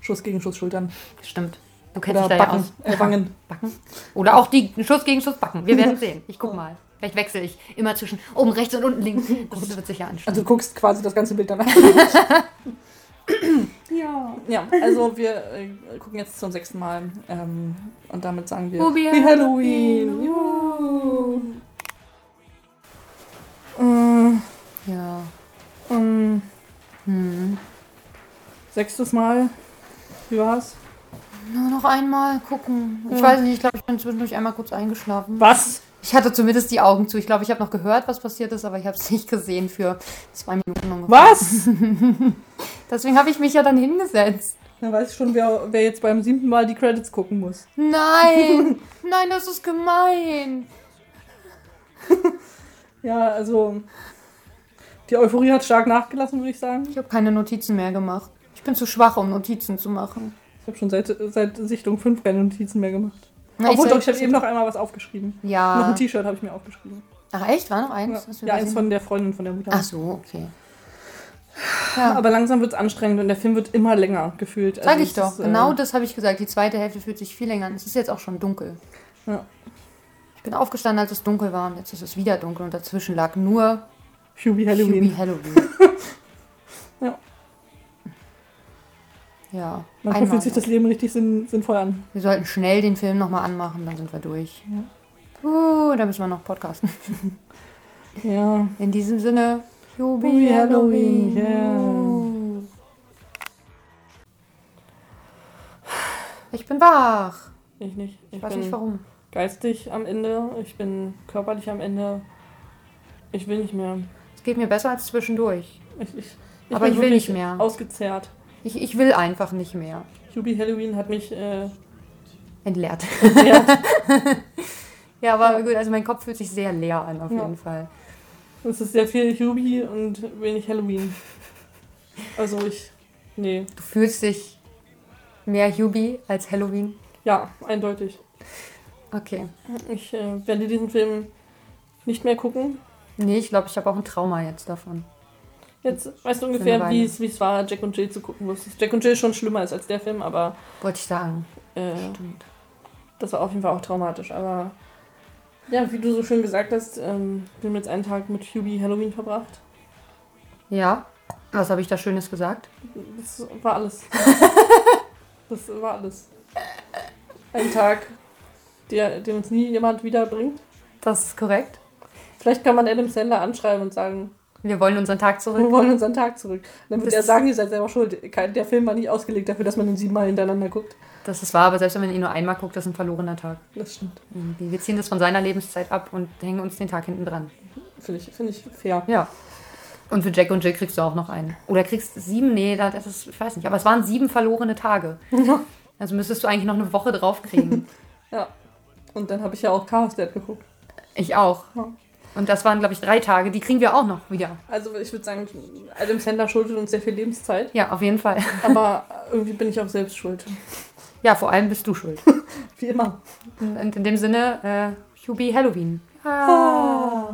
Schuss gegen Schuss Schultern. Stimmt. Du kennst dich da ja aus. Wangen. Backen. Oder auch die Schuss gegen Schuss Backen. Wir werden sehen. Ich guck mal. Vielleicht wechsle ich immer zwischen oben rechts und unten links. Das wird sicher anstrengend. Also du guckst quasi das ganze Bild dann an. Ja. Ja, also wir gucken jetzt zum 6. Mal. Und damit sagen wir Happy Halloween. Ja. 6. Mal. Wie war's? Nur noch einmal gucken. Ich weiß nicht, ich glaube, ich bin zwischendurch einmal kurz eingeschlafen. Was? Ich hatte zumindest die Augen zu. Ich glaube, ich habe noch gehört, was passiert ist, aber ich habe es nicht gesehen für 2 Minuten ungefähr. Was? Deswegen habe ich mich ja dann hingesetzt. Dann weiß ich schon, wer jetzt beim 7. Mal die Credits gucken muss. Nein! Nein, das ist gemein! Ja, also... Die Euphorie hat stark nachgelassen, würde ich sagen. Ich habe keine Notizen mehr gemacht. Ich bin zu schwach, um Notizen zu machen. Ich habe schon seit Sichtung 5 keine Notizen mehr gemacht. Na, obwohl, ich habe eben noch einmal was aufgeschrieben. Ja. Noch ein T-Shirt habe ich mir aufgeschrieben. Ach echt? War noch eins? Ja, eins von der Freundin, von der Mutter. Ach so, okay. Ja. Aber langsam wird es anstrengend und der Film wird immer länger gefühlt. Sag ich doch. Genau das habe ich gesagt. Die zweite Hälfte fühlt sich viel länger an. Es ist jetzt auch schon dunkel. Ja. Ich bin aufgestanden, als es dunkel war, und jetzt ist es wieder dunkel und dazwischen lag nur... Hubie Halloween. Ja. Ja. Manchmal fühlt sich das Leben richtig sinnvoll an. Wir sollten schnell den Film nochmal anmachen, dann sind wir durch. Ja. Da müssen wir noch podcasten. Ja. In diesem Sinne, Hubie Halloween. Yeah. Ich bin wach. Ich nicht. Ich weiß nicht warum. Geistig am Ende, ich bin körperlich am Ende. Ich will nicht mehr. Es geht mir besser als zwischendurch. Aber ich will nicht mehr. Ausgezehrt. Ich will einfach nicht mehr. Hubie Halloween hat mich entleert. Ja, aber gut, also mein Kopf fühlt sich sehr leer an, auf jeden Fall. Es ist sehr viel Hubie und wenig Halloween. Also nee. Du fühlst dich mehr Hubie als Halloween? Ja, eindeutig. Okay. Ich werde diesen Film nicht mehr gucken. Nee, ich glaube, ich habe auch ein Trauma jetzt davon. Jetzt weißt du ungefähr, wie es war, Jack und Jill zu gucken. Musstest. Jack und Jill schon schlimmer ist als der Film, aber... Wollte ich sagen. Stimmt. Das war auf jeden Fall auch traumatisch, aber... Ja, wie du so schön gesagt hast, wir haben jetzt einen Tag mit Hubie Halloween verbracht. Ja, was habe ich da Schönes gesagt? Das war alles. Das war alles. Ein Tag, den uns nie jemand wiederbringt. Das ist korrekt. Vielleicht kann man Adam Sandler anschreiben und sagen... Wir wollen unseren Tag zurück. Wir wollen unseren Tag zurück. Dann wird er sagen, ihr seid selber schuld. Der Film war nicht ausgelegt dafür, dass man ihn 7-mal hintereinander guckt. Das ist wahr, aber selbst wenn man ihn nur einmal guckt, das ist ein verlorener Tag. Das stimmt. Wir ziehen das von seiner Lebenszeit ab und hängen uns den Tag hinten dran. Finde ich fair. Ja. Und für Jack und Jill kriegst du auch noch einen. Oder kriegst 7, nee, das ist, ich weiß nicht. Aber es waren 7 verlorene Tage. Also müsstest du eigentlich noch eine Woche draufkriegen. Ja. Und dann habe ich ja auch Chaos Dead geguckt. Ich auch. Ja. Und das waren, glaube ich, 3 Tage. Die kriegen wir auch noch wieder. Also ich würde sagen, Adam Sandler schuldet uns sehr viel Lebenszeit. Ja, auf jeden Fall. Aber irgendwie bin ich auch selbst schuld. Ja, vor allem bist du schuld. Wie immer. Und in dem Sinne, Hubie Halloween. Ah.